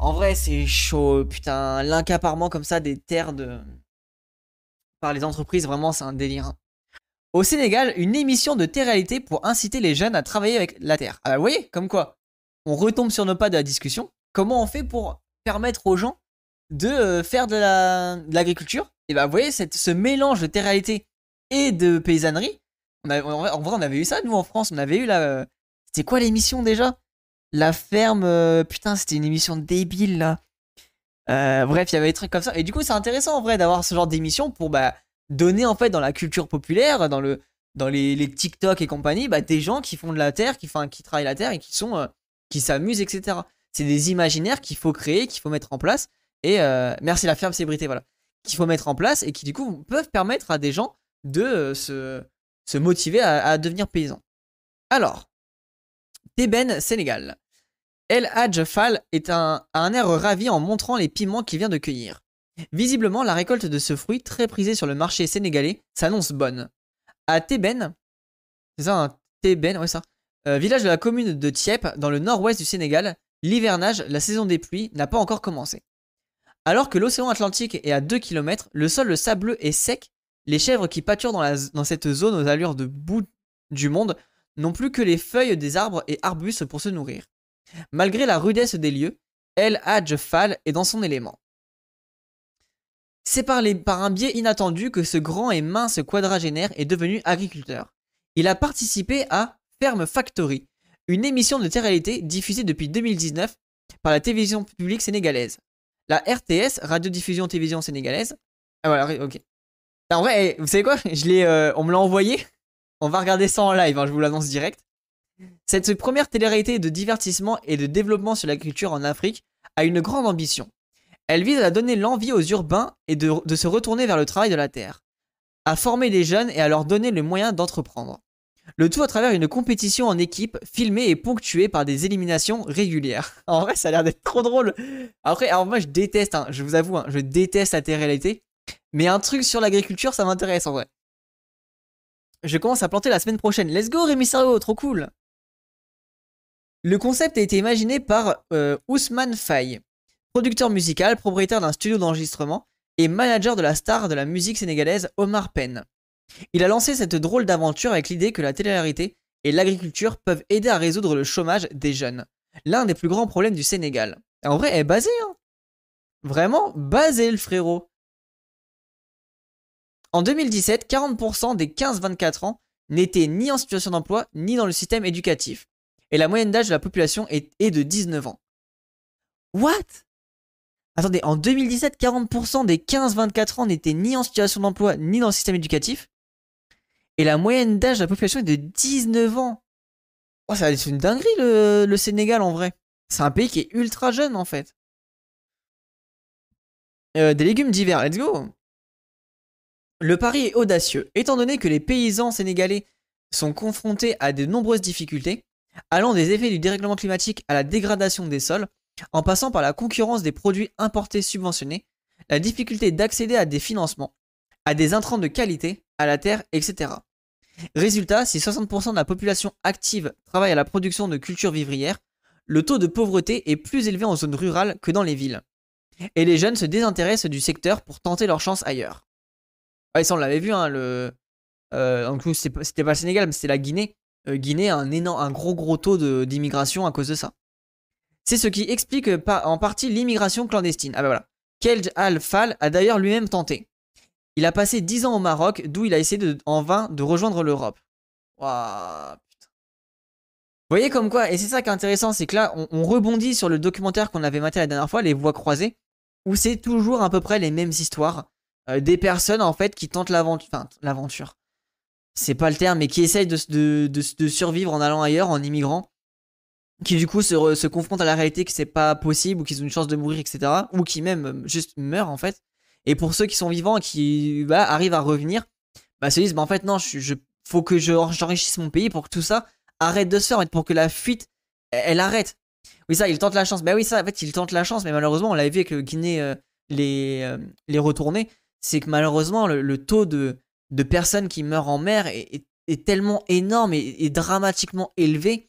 En vrai, c'est chaud, putain, l'accaparement comme ça des terres de... par les entreprises, vraiment, c'est un délire. Au Sénégal, une émission de télé-réalité pour inciter les jeunes à travailler avec la terre. Ah bah, vous voyez, comme quoi, on retombe sur nos pas de la discussion. Comment on fait pour permettre aux gens de faire de la, de l'agriculture? Et bah, vous voyez, cette, ce mélange de télé-réalité et de paysannerie, on a, on, en vrai, on avait eu ça, nous, en France, on avait eu la... C'était quoi l'émission, déjà? La ferme... Euh, putain, c'était une émission débile, là. Euh, bref, il y avait des trucs comme ça. Et du coup, c'est intéressant, en vrai, d'avoir ce genre d'émission pour, bah... donner en fait dans la culture populaire, dans, le, dans les, les TikTok et compagnie, bah, des gens qui font de la terre, qui, fin, qui travaillent la terre et qui sont, euh, qui s'amusent, et cetera. C'est des imaginaires qu'il faut créer, qu'il faut mettre en place. Et euh, merci la ferme célébrité, voilà. Qu'il faut mettre en place et qui du coup peuvent permettre à des gens de euh, se, se motiver à, à devenir paysans. Alors, Tébène, Sénégal. El Hadj Fall est un, a un air ravi en montrant les piments qu'il vient de cueillir. Visiblement, la récolte de ce fruit, très prisé sur le marché sénégalais, s'annonce bonne. À Tébène, c'est ça, un Tébène, ouais, ça. Euh, village de la commune de Thieppe, dans le nord-ouest du Sénégal, l'hivernage, la saison des pluies, n'a pas encore commencé. Alors que l'océan Atlantique est à deux kilomètres, le sol sableux est sec, les chèvres qui pâturent dans, la, dans cette zone aux allures de bout du monde n'ont plus que les feuilles des arbres et arbustes pour se nourrir. Malgré la rudesse des lieux, El Hadj Fall est dans son élément. C'est par, les, par un biais inattendu que ce grand et mince quadragénaire est devenu agriculteur. Il a participé à Ferme Factory, une émission de télé-réalité diffusée depuis deux mille dix-neuf par la télévision publique sénégalaise. La R T S, Radiodiffusion Télévision Sénégalaise. Ah voilà, ok. En vrai, vous savez quoi, je l'ai, euh, on me l'a envoyé. On va regarder ça en live, hein, je vous l'annonce direct. Cette première télé-réalité de divertissement et de développement sur l'agriculture en Afrique a une grande ambition. Elle vise à donner l'envie aux urbains et de, de se retourner vers le travail de la terre, à former les jeunes et à leur donner le moyen d'entreprendre. Le tout à travers une compétition en équipe, filmée et ponctuée par des éliminations régulières. En vrai, ça a l'air d'être trop drôle. Après, alors moi je déteste, hein, je vous avoue, hein, je déteste la télé-réalité, mais un truc sur l'agriculture, ça m'intéresse en vrai. Je commence à planter la semaine prochaine. Let's go Rémi Sarro, trop cool. Le concept a été imaginé par euh, Ousmane Faye, producteur musical, propriétaire d'un studio d'enregistrement et manager de la star de la musique sénégalaise Omar Pène. Il a lancé cette drôle d'aventure avec l'idée que la télé-réalité et l'agriculture peuvent aider à résoudre le chômage des jeunes, l'un des plus grands problèmes du Sénégal. En vrai, elle est basée, hein. Vraiment basée, le frérot. En deux mille dix-sept, quarante pour cent des quinze vingt-quatre ans n'étaient ni en situation d'emploi ni dans le système éducatif. Et la moyenne d'âge de la population est, est de dix-neuf ans. What? Attendez, en deux mille dix-sept, quarante pour cent des quinze vingt-quatre ans n'étaient ni en situation d'emploi ni dans le système éducatif. Et la moyenne d'âge de la population est de dix-neuf ans. Oh, ça va être une dinguerie le, le Sénégal en vrai. C'est un pays qui est ultra jeune en fait. Euh, des légumes d'hiver, let's go. Le pari est audacieux. Étant donné que les paysans sénégalais sont confrontés à de nombreuses difficultés, allant des effets du dérèglement climatique à la dégradation des sols, en passant par la concurrence des produits importés subventionnés, la difficulté d'accéder à des financements, à des intrants de qualité, à la terre, et cetera. Résultat, si soixante pour cent de la population active travaille à la production de cultures vivrières, le taux de pauvreté est plus élevé en zone rurale que dans les villes. Et les jeunes se désintéressent du secteur pour tenter leur chance ailleurs. Ouais, ça on l'avait vu, hein, le... euh, en plus c'était pas le Sénégal, mais c'était la Guinée. Euh, Guinée a un, énorme, un gros gros taux d'immigration à cause de ça. C'est ce qui explique par, en partie l'immigration clandestine. Ah bah voilà. Keldj Al-Fall a d'ailleurs lui-même tenté. Il a passé dix ans au Maroc, d'où il a essayé de, en vain de rejoindre l'Europe. Waouh, putain. Vous voyez comme quoi, et c'est ça qui est intéressant, c'est que là, on, on rebondit sur le documentaire qu'on avait maté la dernière fois, Les Voies croisées, où c'est toujours à peu près les mêmes histoires. Euh, des personnes, en fait, qui tentent l'aventure. Enfin, l'aventure. C'est pas le terme, mais qui essayent de, de, de, de survivre en allant ailleurs, en immigrant. Qui du coup se, re, se confrontent à la réalité que c'est pas possible, ou qu'ils ont une chance de mourir, et cetera. Ou qui même juste meurent en fait. Et pour ceux qui sont vivants et qui bah, arrivent à revenir, bah, se disent bah, en fait non, je, je, faut que je, j'enrichisse mon pays pour que tout ça arrête de se faire, pour que la fuite elle, elle arrête. Oui, ça, ils tentent la chance. Bah oui, ça, en fait, ils tentent la chance, mais malheureusement, on l'avait vu avec le Guinée, euh, les, euh, les retournés, c'est que malheureusement, le, le taux de, de personnes qui meurent en mer est, est, est tellement énorme et, et dramatiquement élevé.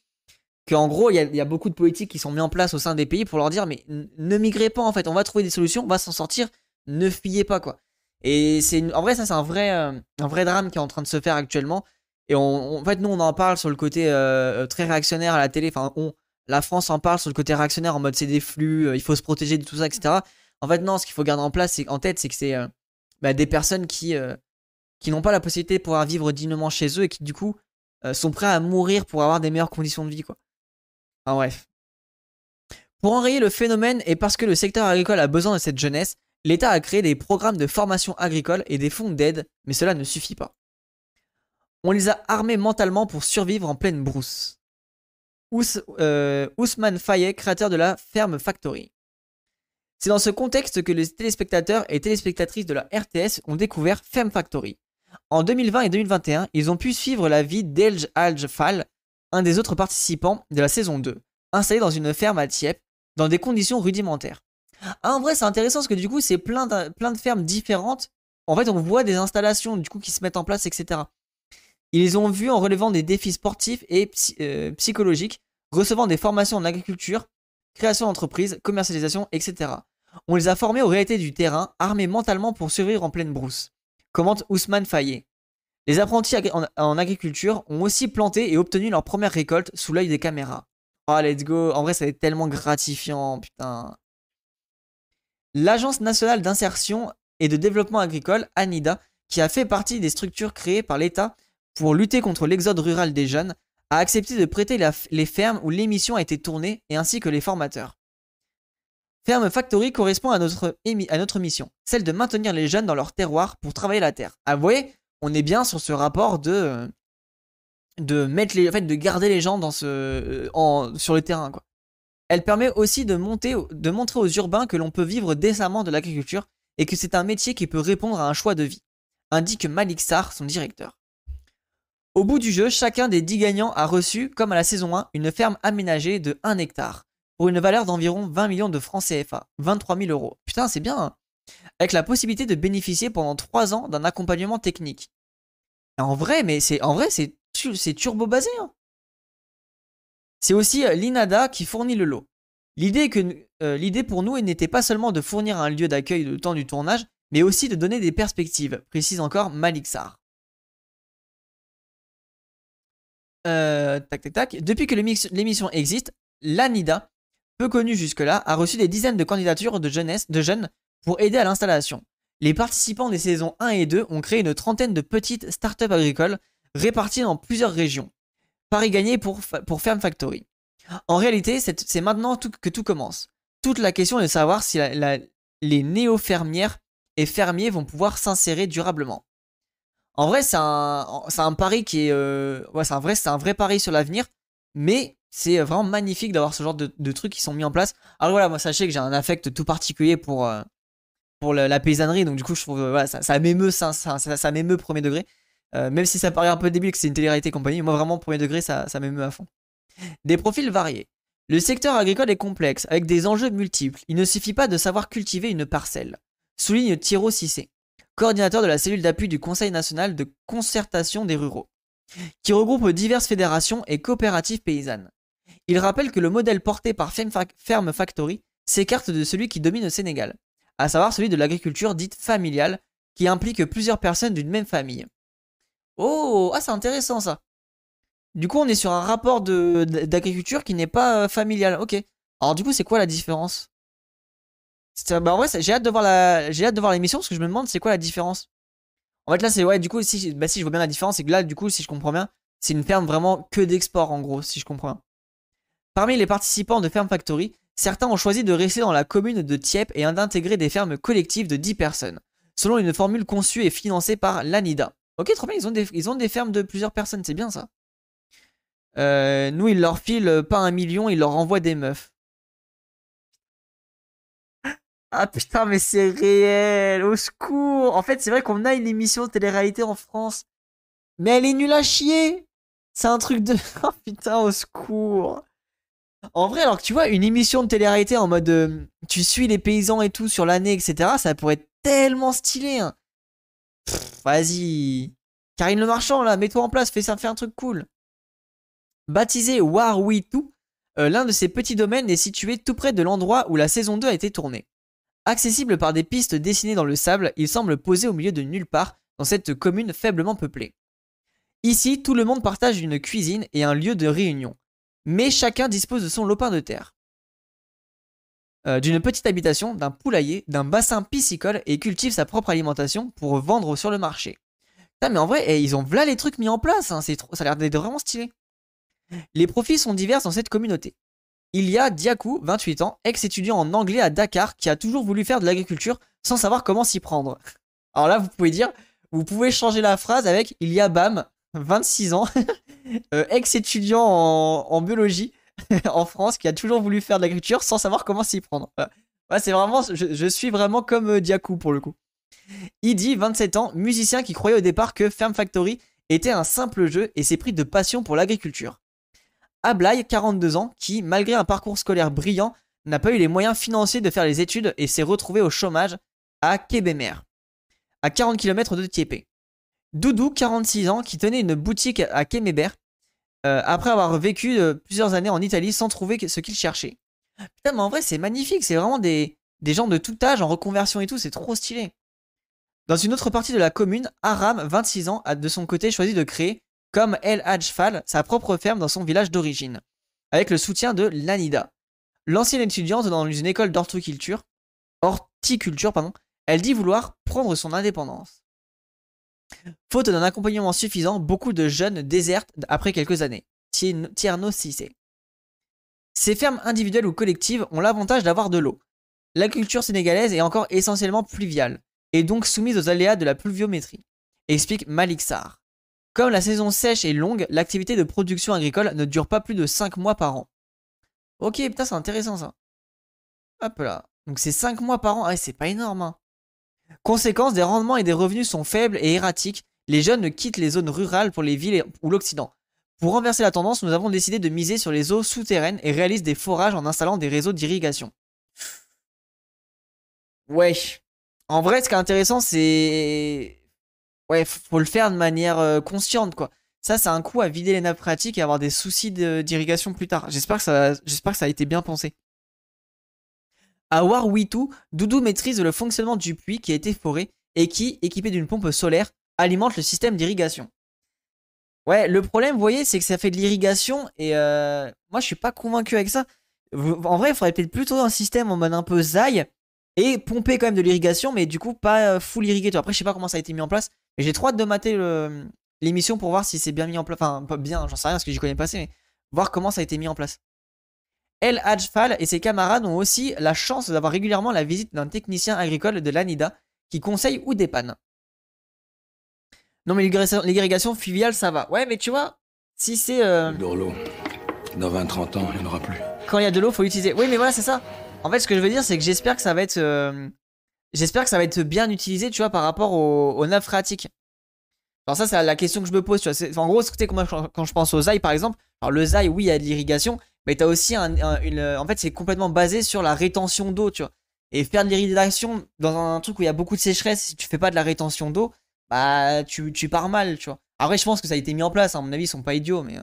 Qu'en gros, il y, y a beaucoup de politiques qui sont mises en place au sein des pays pour leur dire, mais ne migrez pas en fait, on va trouver des solutions, on va s'en sortir, ne fuyez pas quoi. Et c'est en vrai, ça c'est un vrai, euh, un vrai drame qui est en train de se faire actuellement. Et on, on, en fait, nous on en parle sur le côté euh, très réactionnaire à la télé, enfin, on, la France en parle sur le côté réactionnaire en mode c'est des flux, euh, il faut se protéger de tout ça, et cetera. En fait, non, ce qu'il faut garder en place, en tête, c'est que c'est euh, bah, des personnes qui, euh, qui n'ont pas la possibilité de pouvoir vivre dignement chez eux et qui du coup euh, sont prêts à mourir pour avoir des meilleures conditions de vie quoi. Ah bref. Pour enrayer le phénomène et parce que le secteur agricole a besoin de cette jeunesse, l'État a créé des programmes de formation agricole et des fonds d'aide, mais cela ne suffit pas. On les a armés mentalement pour survivre en pleine brousse. Ous, euh, Ousmane Faye, créateur de la Ferme Factory. C'est dans ce contexte que les téléspectateurs et téléspectatrices de la R T S ont découvert Ferme Factory. En deux mille vingt et deux mille vingt et un, ils ont pu suivre la vie d'El Hadj Fall, un des autres participants de la saison deux, installé dans une ferme à Thieppe, dans des conditions rudimentaires. Ah, en vrai, c'est intéressant parce que du coup, c'est plein de, plein de fermes différentes. En fait, on voit des installations du coup qui se mettent en place, et cetera. Ils ont vu en relevant des défis sportifs et psy euh, psychologiques, recevant des formations en agriculture, création d'entreprises, commercialisation, et cetera. On les a formés aux réalités du terrain, armés mentalement pour survivre en pleine brousse. Commente Ousmane Faye. Les apprentis agri en, en agriculture ont aussi planté et obtenu leur première récolte sous l'œil des caméras. Oh, let's go. En vrai, ça va être tellement gratifiant, putain. L'Agence nationale d'insertion et de développement agricole, ANIDA, qui a fait partie des structures créées par l'État pour lutter contre l'exode rural des jeunes, a accepté de prêter la, les fermes où l'émission a été tournée et ainsi que les formateurs. Ferme Factory correspond à notre, à notre mission, celle de maintenir les jeunes dans leur terroir pour travailler la terre. Ah, vous voyez, on est bien sur ce rapport de, de, mettre les, en fait, de garder les gens dans ce, en, sur le terrain, quoi. Elle permet aussi de, monter, de montrer aux urbains que l'on peut vivre décemment de l'agriculture et que c'est un métier qui peut répondre à un choix de vie, indique Malik Sarr, son directeur. Au bout du jeu, chacun des dix gagnants a reçu, comme à la saison un, une ferme aménagée de un hectare. Pour une valeur d'environ vingt millions de francs C F A, vingt-trois mille euros. Putain, c'est bien, hein, avec la possibilité de bénéficier pendant trois ans d'un accompagnement technique. En vrai, mais c'est en vrai, c'est c'est turbo-basé, hein. C'est aussi l'INADA qui fournit le lot. L'idée euh, pour nous n'était pas seulement de fournir un lieu d'accueil le temps du tournage, mais aussi de donner des perspectives, précise encore Malik Sarr. Euh, tac, tac, tac. Depuis que l'émission existe, l'ANIDA, peu connue jusque-là, a reçu des dizaines de candidatures de, jeunesse, de jeunes pour aider à l'installation. Les participants des saisons un et deux ont créé une trentaine de petites start-up agricoles réparties dans plusieurs régions. Paris gagné pour, pour Ferme Factory. En réalité, c'est maintenant tout, que tout commence. Toute la question est de savoir si la, la, les néo-fermières et fermiers vont pouvoir s'insérer durablement. En vrai, c'est un, un pari qui est... Euh, ouais, c'est un, un vrai pari sur l'avenir, mais... C'est vraiment magnifique d'avoir ce genre de, de trucs qui sont mis en place. Alors voilà, moi sachez que j'ai un affect tout particulier pour, euh, pour la, la paysannerie. Donc du coup, je trouve euh, voilà, ça, ça m'émeut, ça, ça, ça, ça m'émeut premier degré. Euh, même si ça paraît un peu débile que c'est une télé-réalité et compagnie, moi vraiment premier degré, ça, ça m'émeut à fond. Des profils variés. Le secteur agricole est complexe, avec des enjeux multiples. Il ne suffit pas de savoir cultiver une parcelle, souligne Tierno Cissé, coordinateur de la cellule d'appui du Conseil national de concertation des ruraux, qui regroupe diverses fédérations et coopératives paysannes. Il rappelle que le modèle porté par Ferme Factory s'écarte de celui qui domine au Sénégal, à savoir celui de l'agriculture dite familiale, qui implique plusieurs personnes d'une même famille. Oh, ah, c'est intéressant ça. Du coup, on est sur un rapport d'agriculture qui n'est pas euh, familial. Ok. Alors du coup, c'est quoi la différence? Bah, en vrai, j'ai hâte de voir l'émission parce que je me demande c'est quoi la différence. En fait, là, c'est ouais. Du coup, si, bah, si je vois bien la différence, c'est que là, du coup, si je comprends bien, c'est une ferme vraiment que d'export en gros, si je comprends bien. Parmi les participants de Ferme Factory, certains ont choisi de rester dans la commune de Thieppe et d'intégrer des fermes collectives de dix personnes, selon une formule conçue et financée par l'ANIDA. Ok, trop bien, ils ont des, ils ont des fermes de plusieurs personnes, c'est bien ça. Euh, nous, ils leur filent pas un million, ils leur envoient des meufs. Ah putain, mais c'est réel, au secours. En fait, c'est vrai qu'on a une émission de télé-réalité en France, mais elle est nulle à chier. C'est un truc de... Oh putain, au secours. En vrai, alors que tu vois, une émission de télé-réalité en mode euh, tu suis les paysans et tout sur l'année, et cetera, ça pourrait être tellement stylé, hein. Vas-y. Karine Le Marchand, là, mets-toi en place, fais ça, fais un truc cool. Baptisé War We Two, euh, l'un de ces petits domaines est situé tout près de l'endroit où la saison deux a été tournée. Accessible par des pistes dessinées dans le sable, il semble posé au milieu de nulle part dans cette commune faiblement peuplée. Ici, tout le monde partage une cuisine et un lieu de réunion, mais chacun dispose de son lopin de terre, euh, d'une petite habitation, d'un poulailler, d'un bassin piscicole et cultive sa propre alimentation pour vendre sur le marché. Putain, mais en vrai, eh, ils ont v'là les trucs mis en place, hein, c'est trop, ça a l'air d'être vraiment stylé. Les profils sont divers dans cette communauté. Il y a Diakou, vingt-huit ans, ex-étudiant en anglais à Dakar, qui a toujours voulu faire de l'agriculture sans savoir comment s'y prendre. Alors là, vous pouvez dire, vous pouvez changer la phrase avec « Il y a Bam ». vingt-six ans, euh, ex-étudiant en, en biologie, en France qui a toujours voulu faire de l'agriculture sans savoir comment s'y prendre. Voilà. Ouais, c'est vraiment, je, je suis vraiment comme euh, Diakou pour le coup. Il dit, vingt-sept ans, musicien qui croyait au départ que Ferme Factory était un simple jeu et s'est pris de passion pour l'agriculture. Ablaye, quarante-deux ans, qui, malgré un parcours scolaire brillant, n'a pas eu les moyens financiers de faire les études et s'est retrouvé au chômage à Kébémer, à quarante kilomètres de Thieppe. Doudou, quarante-six ans, qui tenait une boutique à Kébémer, euh, après avoir vécu euh, plusieurs années en Italie sans trouver ce qu'il cherchait. Putain, mais en vrai, c'est magnifique, c'est vraiment des, des gens de tout âge en reconversion et tout, c'est trop stylé. Dans une autre partie de la commune, Aram, vingt-six ans, a de son côté choisi de créer, comme El Hadj Fall, sa propre ferme dans son village d'origine, avec le soutien de l'Anida. L'ancienne étudiante dans une école d'horticulture, horticulture, pardon, elle dit vouloir prendre son indépendance. Faute d'un accompagnement suffisant, beaucoup de jeunes désertent après quelques années. Tierno Cissé. Ces fermes individuelles ou collectives ont l'avantage d'avoir de l'eau. La culture sénégalaise est encore essentiellement pluviale, et donc soumise aux aléas de la pluviométrie, explique Malik Sarr. Comme la saison sèche est longue, l'activité de production agricole ne dure pas plus de cinq mois par an. Ok, putain, c'est intéressant ça. Hop là. Donc c'est cinq mois par an, ah, c'est pas énorme. Hein. Conséquence, des rendements et des revenus sont faibles et erratiques. Les jeunes quittent les zones rurales pour les villes ou l'Occident. Pour renverser la tendance, nous avons décidé de miser sur les eaux souterraines et réalisent des forages en installant des réseaux d'irrigation. Ouais. En vrai, ce qui est intéressant, c'est... Ouais, faut le faire de manière euh, consciente, quoi. Ça, c'est un coup à vider les nappes phréatiques et avoir des soucis d'irrigation de, plus tard. J'espère que, ça, j'espère que ça a été bien pensé. À War We Two, Doudou maîtrise le fonctionnement du puits qui a été foré et qui, équipé d'une pompe solaire, alimente le système d'irrigation. Ouais, le problème, vous voyez, c'est que ça fait de l'irrigation et euh, moi, je suis pas convaincu avec ça. En vrai, il faudrait peut-être plutôt un système en mode un peu zaï, et pomper quand même de l'irrigation, mais du coup pas full irrigué. Après, je sais pas comment ça a été mis en place, mais j'ai trop hâte de mater l'émission pour voir si c'est bien mis en place. Enfin, pas bien, j'en sais rien parce que j'y connais pas assez, mais voir comment ça a été mis en place. El Hadj Fall et ses camarades ont aussi la chance d'avoir régulièrement la visite d'un technicien agricole de l'Anida qui conseille ou dépanne. Non, mais l'irrigation fluviale, ça va. Ouais, mais tu vois, si c'est... Euh... Dans l'eau, dans vingt trente ans, il n'y en aura plus. Quand il y a de l'eau, faut l'utiliser. Oui, mais voilà, c'est ça. En fait, ce que je veux dire, c'est que j'espère que ça va être, euh, j'espère que ça va être bien utilisé, tu vois, par rapport aux, aux nappes phréatiques. Alors ça, c'est la question que je me pose, tu vois. En gros, tu sais, quand je pense au zaï, par exemple, alors le zaï, oui, il y a de l'irrigation, mais t'as aussi un, un, une, en fait, c'est complètement basé sur la rétention d'eau, tu vois. Et faire de l'irrigation dans un truc où il y a beaucoup de sécheresse, si tu fais pas de la rétention d'eau, bah, tu, tu pars mal, tu vois. Après, je pense que ça a été mis en place, hein, à mon avis, ils sont pas idiots, mais...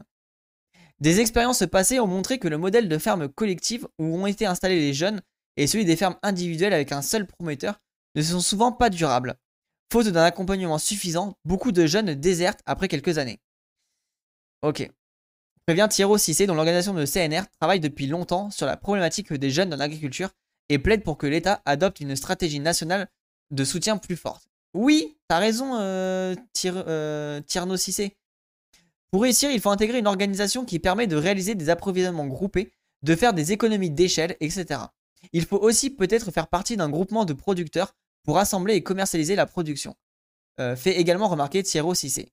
Des expériences passées ont montré que le modèle de ferme collective où ont été installés les jeunes et celui des fermes individuelles avec un seul promoteur ne sont souvent pas durables. Faute d'un accompagnement suffisant, beaucoup de jeunes désertent après quelques années. Ok. Prévient Thierno Cissé, dont l'organisation de C N R travaille depuis longtemps sur la problématique des jeunes dans l'agriculture et plaide pour que l'État adopte une stratégie nationale de soutien plus forte. Oui, t'as raison, euh, Thierno euh, Cissé. Pour réussir, il faut intégrer une organisation qui permet de réaliser des approvisionnements groupés, de faire des économies d'échelle, et cetera. Il faut aussi peut-être faire partie d'un groupement de producteurs pour assembler et commercialiser la production. Euh, fait également remarquer Thierno Cissé.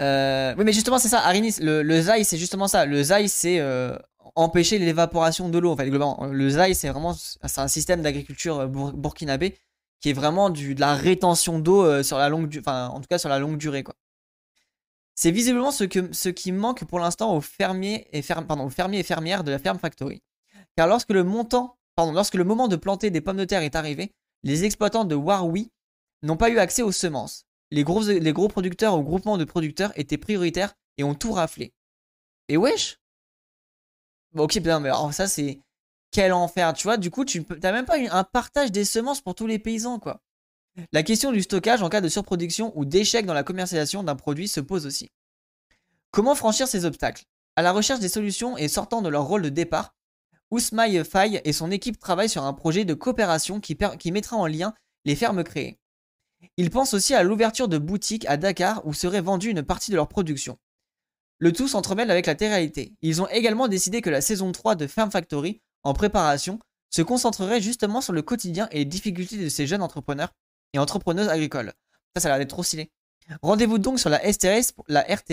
Euh, oui, mais justement, c'est ça, Arinis, le, le zaï, c'est justement ça. Le zaï, c'est euh, empêcher l'évaporation de l'eau. En fait, globalement, le zaï, c'est vraiment c'est un système d'agriculture bour burkinabé. Qui est vraiment du, de la rétention d'eau euh, sur la longue, enfin en tout cas sur la longue durée quoi. C'est visiblement ce, que, ce qui manque pour l'instant aux fermiers et ferme, pardon, aux fermiers et fermières de la Ferme Factory. Car lorsque le montant, pardon, lorsque le moment de planter des pommes de terre est arrivé, les exploitants de Warwi n'ont pas eu accès aux semences. Les gros, les gros producteurs ou groupements de producteurs étaient prioritaires et ont tout raflé. Et wesh. Bon, ok, bien, mais alors ça c'est. Quel enfer, tu vois, du coup, tu n'as même pas un partage des semences pour tous les paysans, quoi. La question du stockage en cas de surproduction ou d'échec dans la commercialisation d'un produit se pose aussi. Comment franchir ces obstacles? À la recherche des solutions et sortant de leur rôle de départ, Ousmane Faye et son équipe travaillent sur un projet de coopération qui, qui mettra en lien les fermes créées. Ils pensent aussi à l'ouverture de boutiques à Dakar où serait vendue une partie de leur production. Le tout s'entremêle avec la réalité. Ils ont également décidé que la saison trois de Ferme Factory en préparation, se concentrerait justement sur le quotidien et les difficultés de ces jeunes entrepreneurs et entrepreneuses agricoles. Ça, ça a l'air d'être trop stylé. Rendez-vous donc sur la R T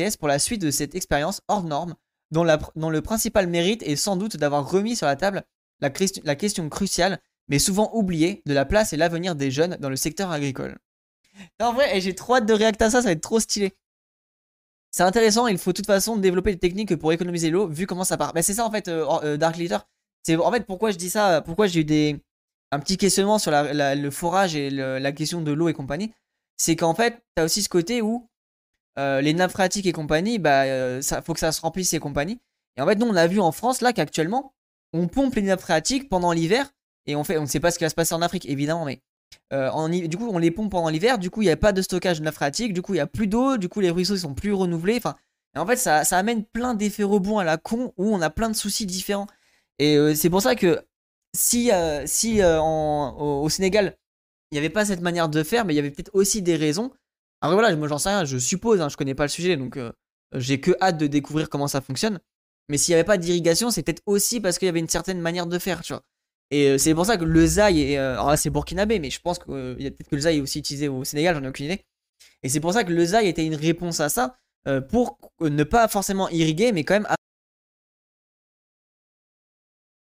S pour la suite de cette expérience hors norme dont, la, dont le principal mérite est sans doute d'avoir remis sur la table la, la question cruciale, mais souvent oubliée, de la place et l'avenir des jeunes dans le secteur agricole. En vrai, j'ai trop hâte de réacter à ça, ça va être trop stylé. C'est intéressant, il faut de toute façon développer des techniques pour économiser l'eau, vu comment ça part. Bah, c'est ça en fait, euh, euh, Dark Leader. C'est en fait pourquoi je dis ça, pourquoi j'ai eu des, un petit questionnement sur la, la, le forage et le, la question de l'eau et compagnie. C'est qu'en fait, t'as aussi ce côté où euh, les nappes phréatiques et compagnie, bah, euh, ça, faut que ça se remplisse et compagnie. Et en fait, nous, on a vu en France là qu'actuellement, on pompe les nappes phréatiques pendant l'hiver et on fait, on ne sait pas ce qui va se passer en Afrique, évidemment, mais. Euh, en, du coup on les pompe pendant l'hiver, du coup il n'y a pas de stockage de nappe phréatique, du coup il n'y a plus d'eau, du coup les ruisseaux ils sont plus renouvelés, enfin en fait ça, ça amène plein d'effets rebonds à la con où on a plein de soucis différents. Et euh, c'est pour ça que si, euh, si euh, en, au, au Sénégal il n'y avait pas cette manière de faire, mais il y avait peut-être aussi des raisons. Alors voilà, moi j'en sais rien, je suppose, hein, je connais pas le sujet, donc euh, j'ai que hâte de découvrir comment ça fonctionne. Mais s'il n'y avait pas d'irrigation, c'est peut-être aussi parce qu'il y avait une certaine manière de faire, tu vois. Et c'est pour ça que le zaï est... Alors là c'est burkinabé, mais je pense qu'il euh, y a peut-être que le zaï est aussi utilisé au Sénégal, j'en ai aucune idée. Et c'est pour ça que le zaï était une réponse à ça, euh, pour ne pas forcément irriguer, mais quand même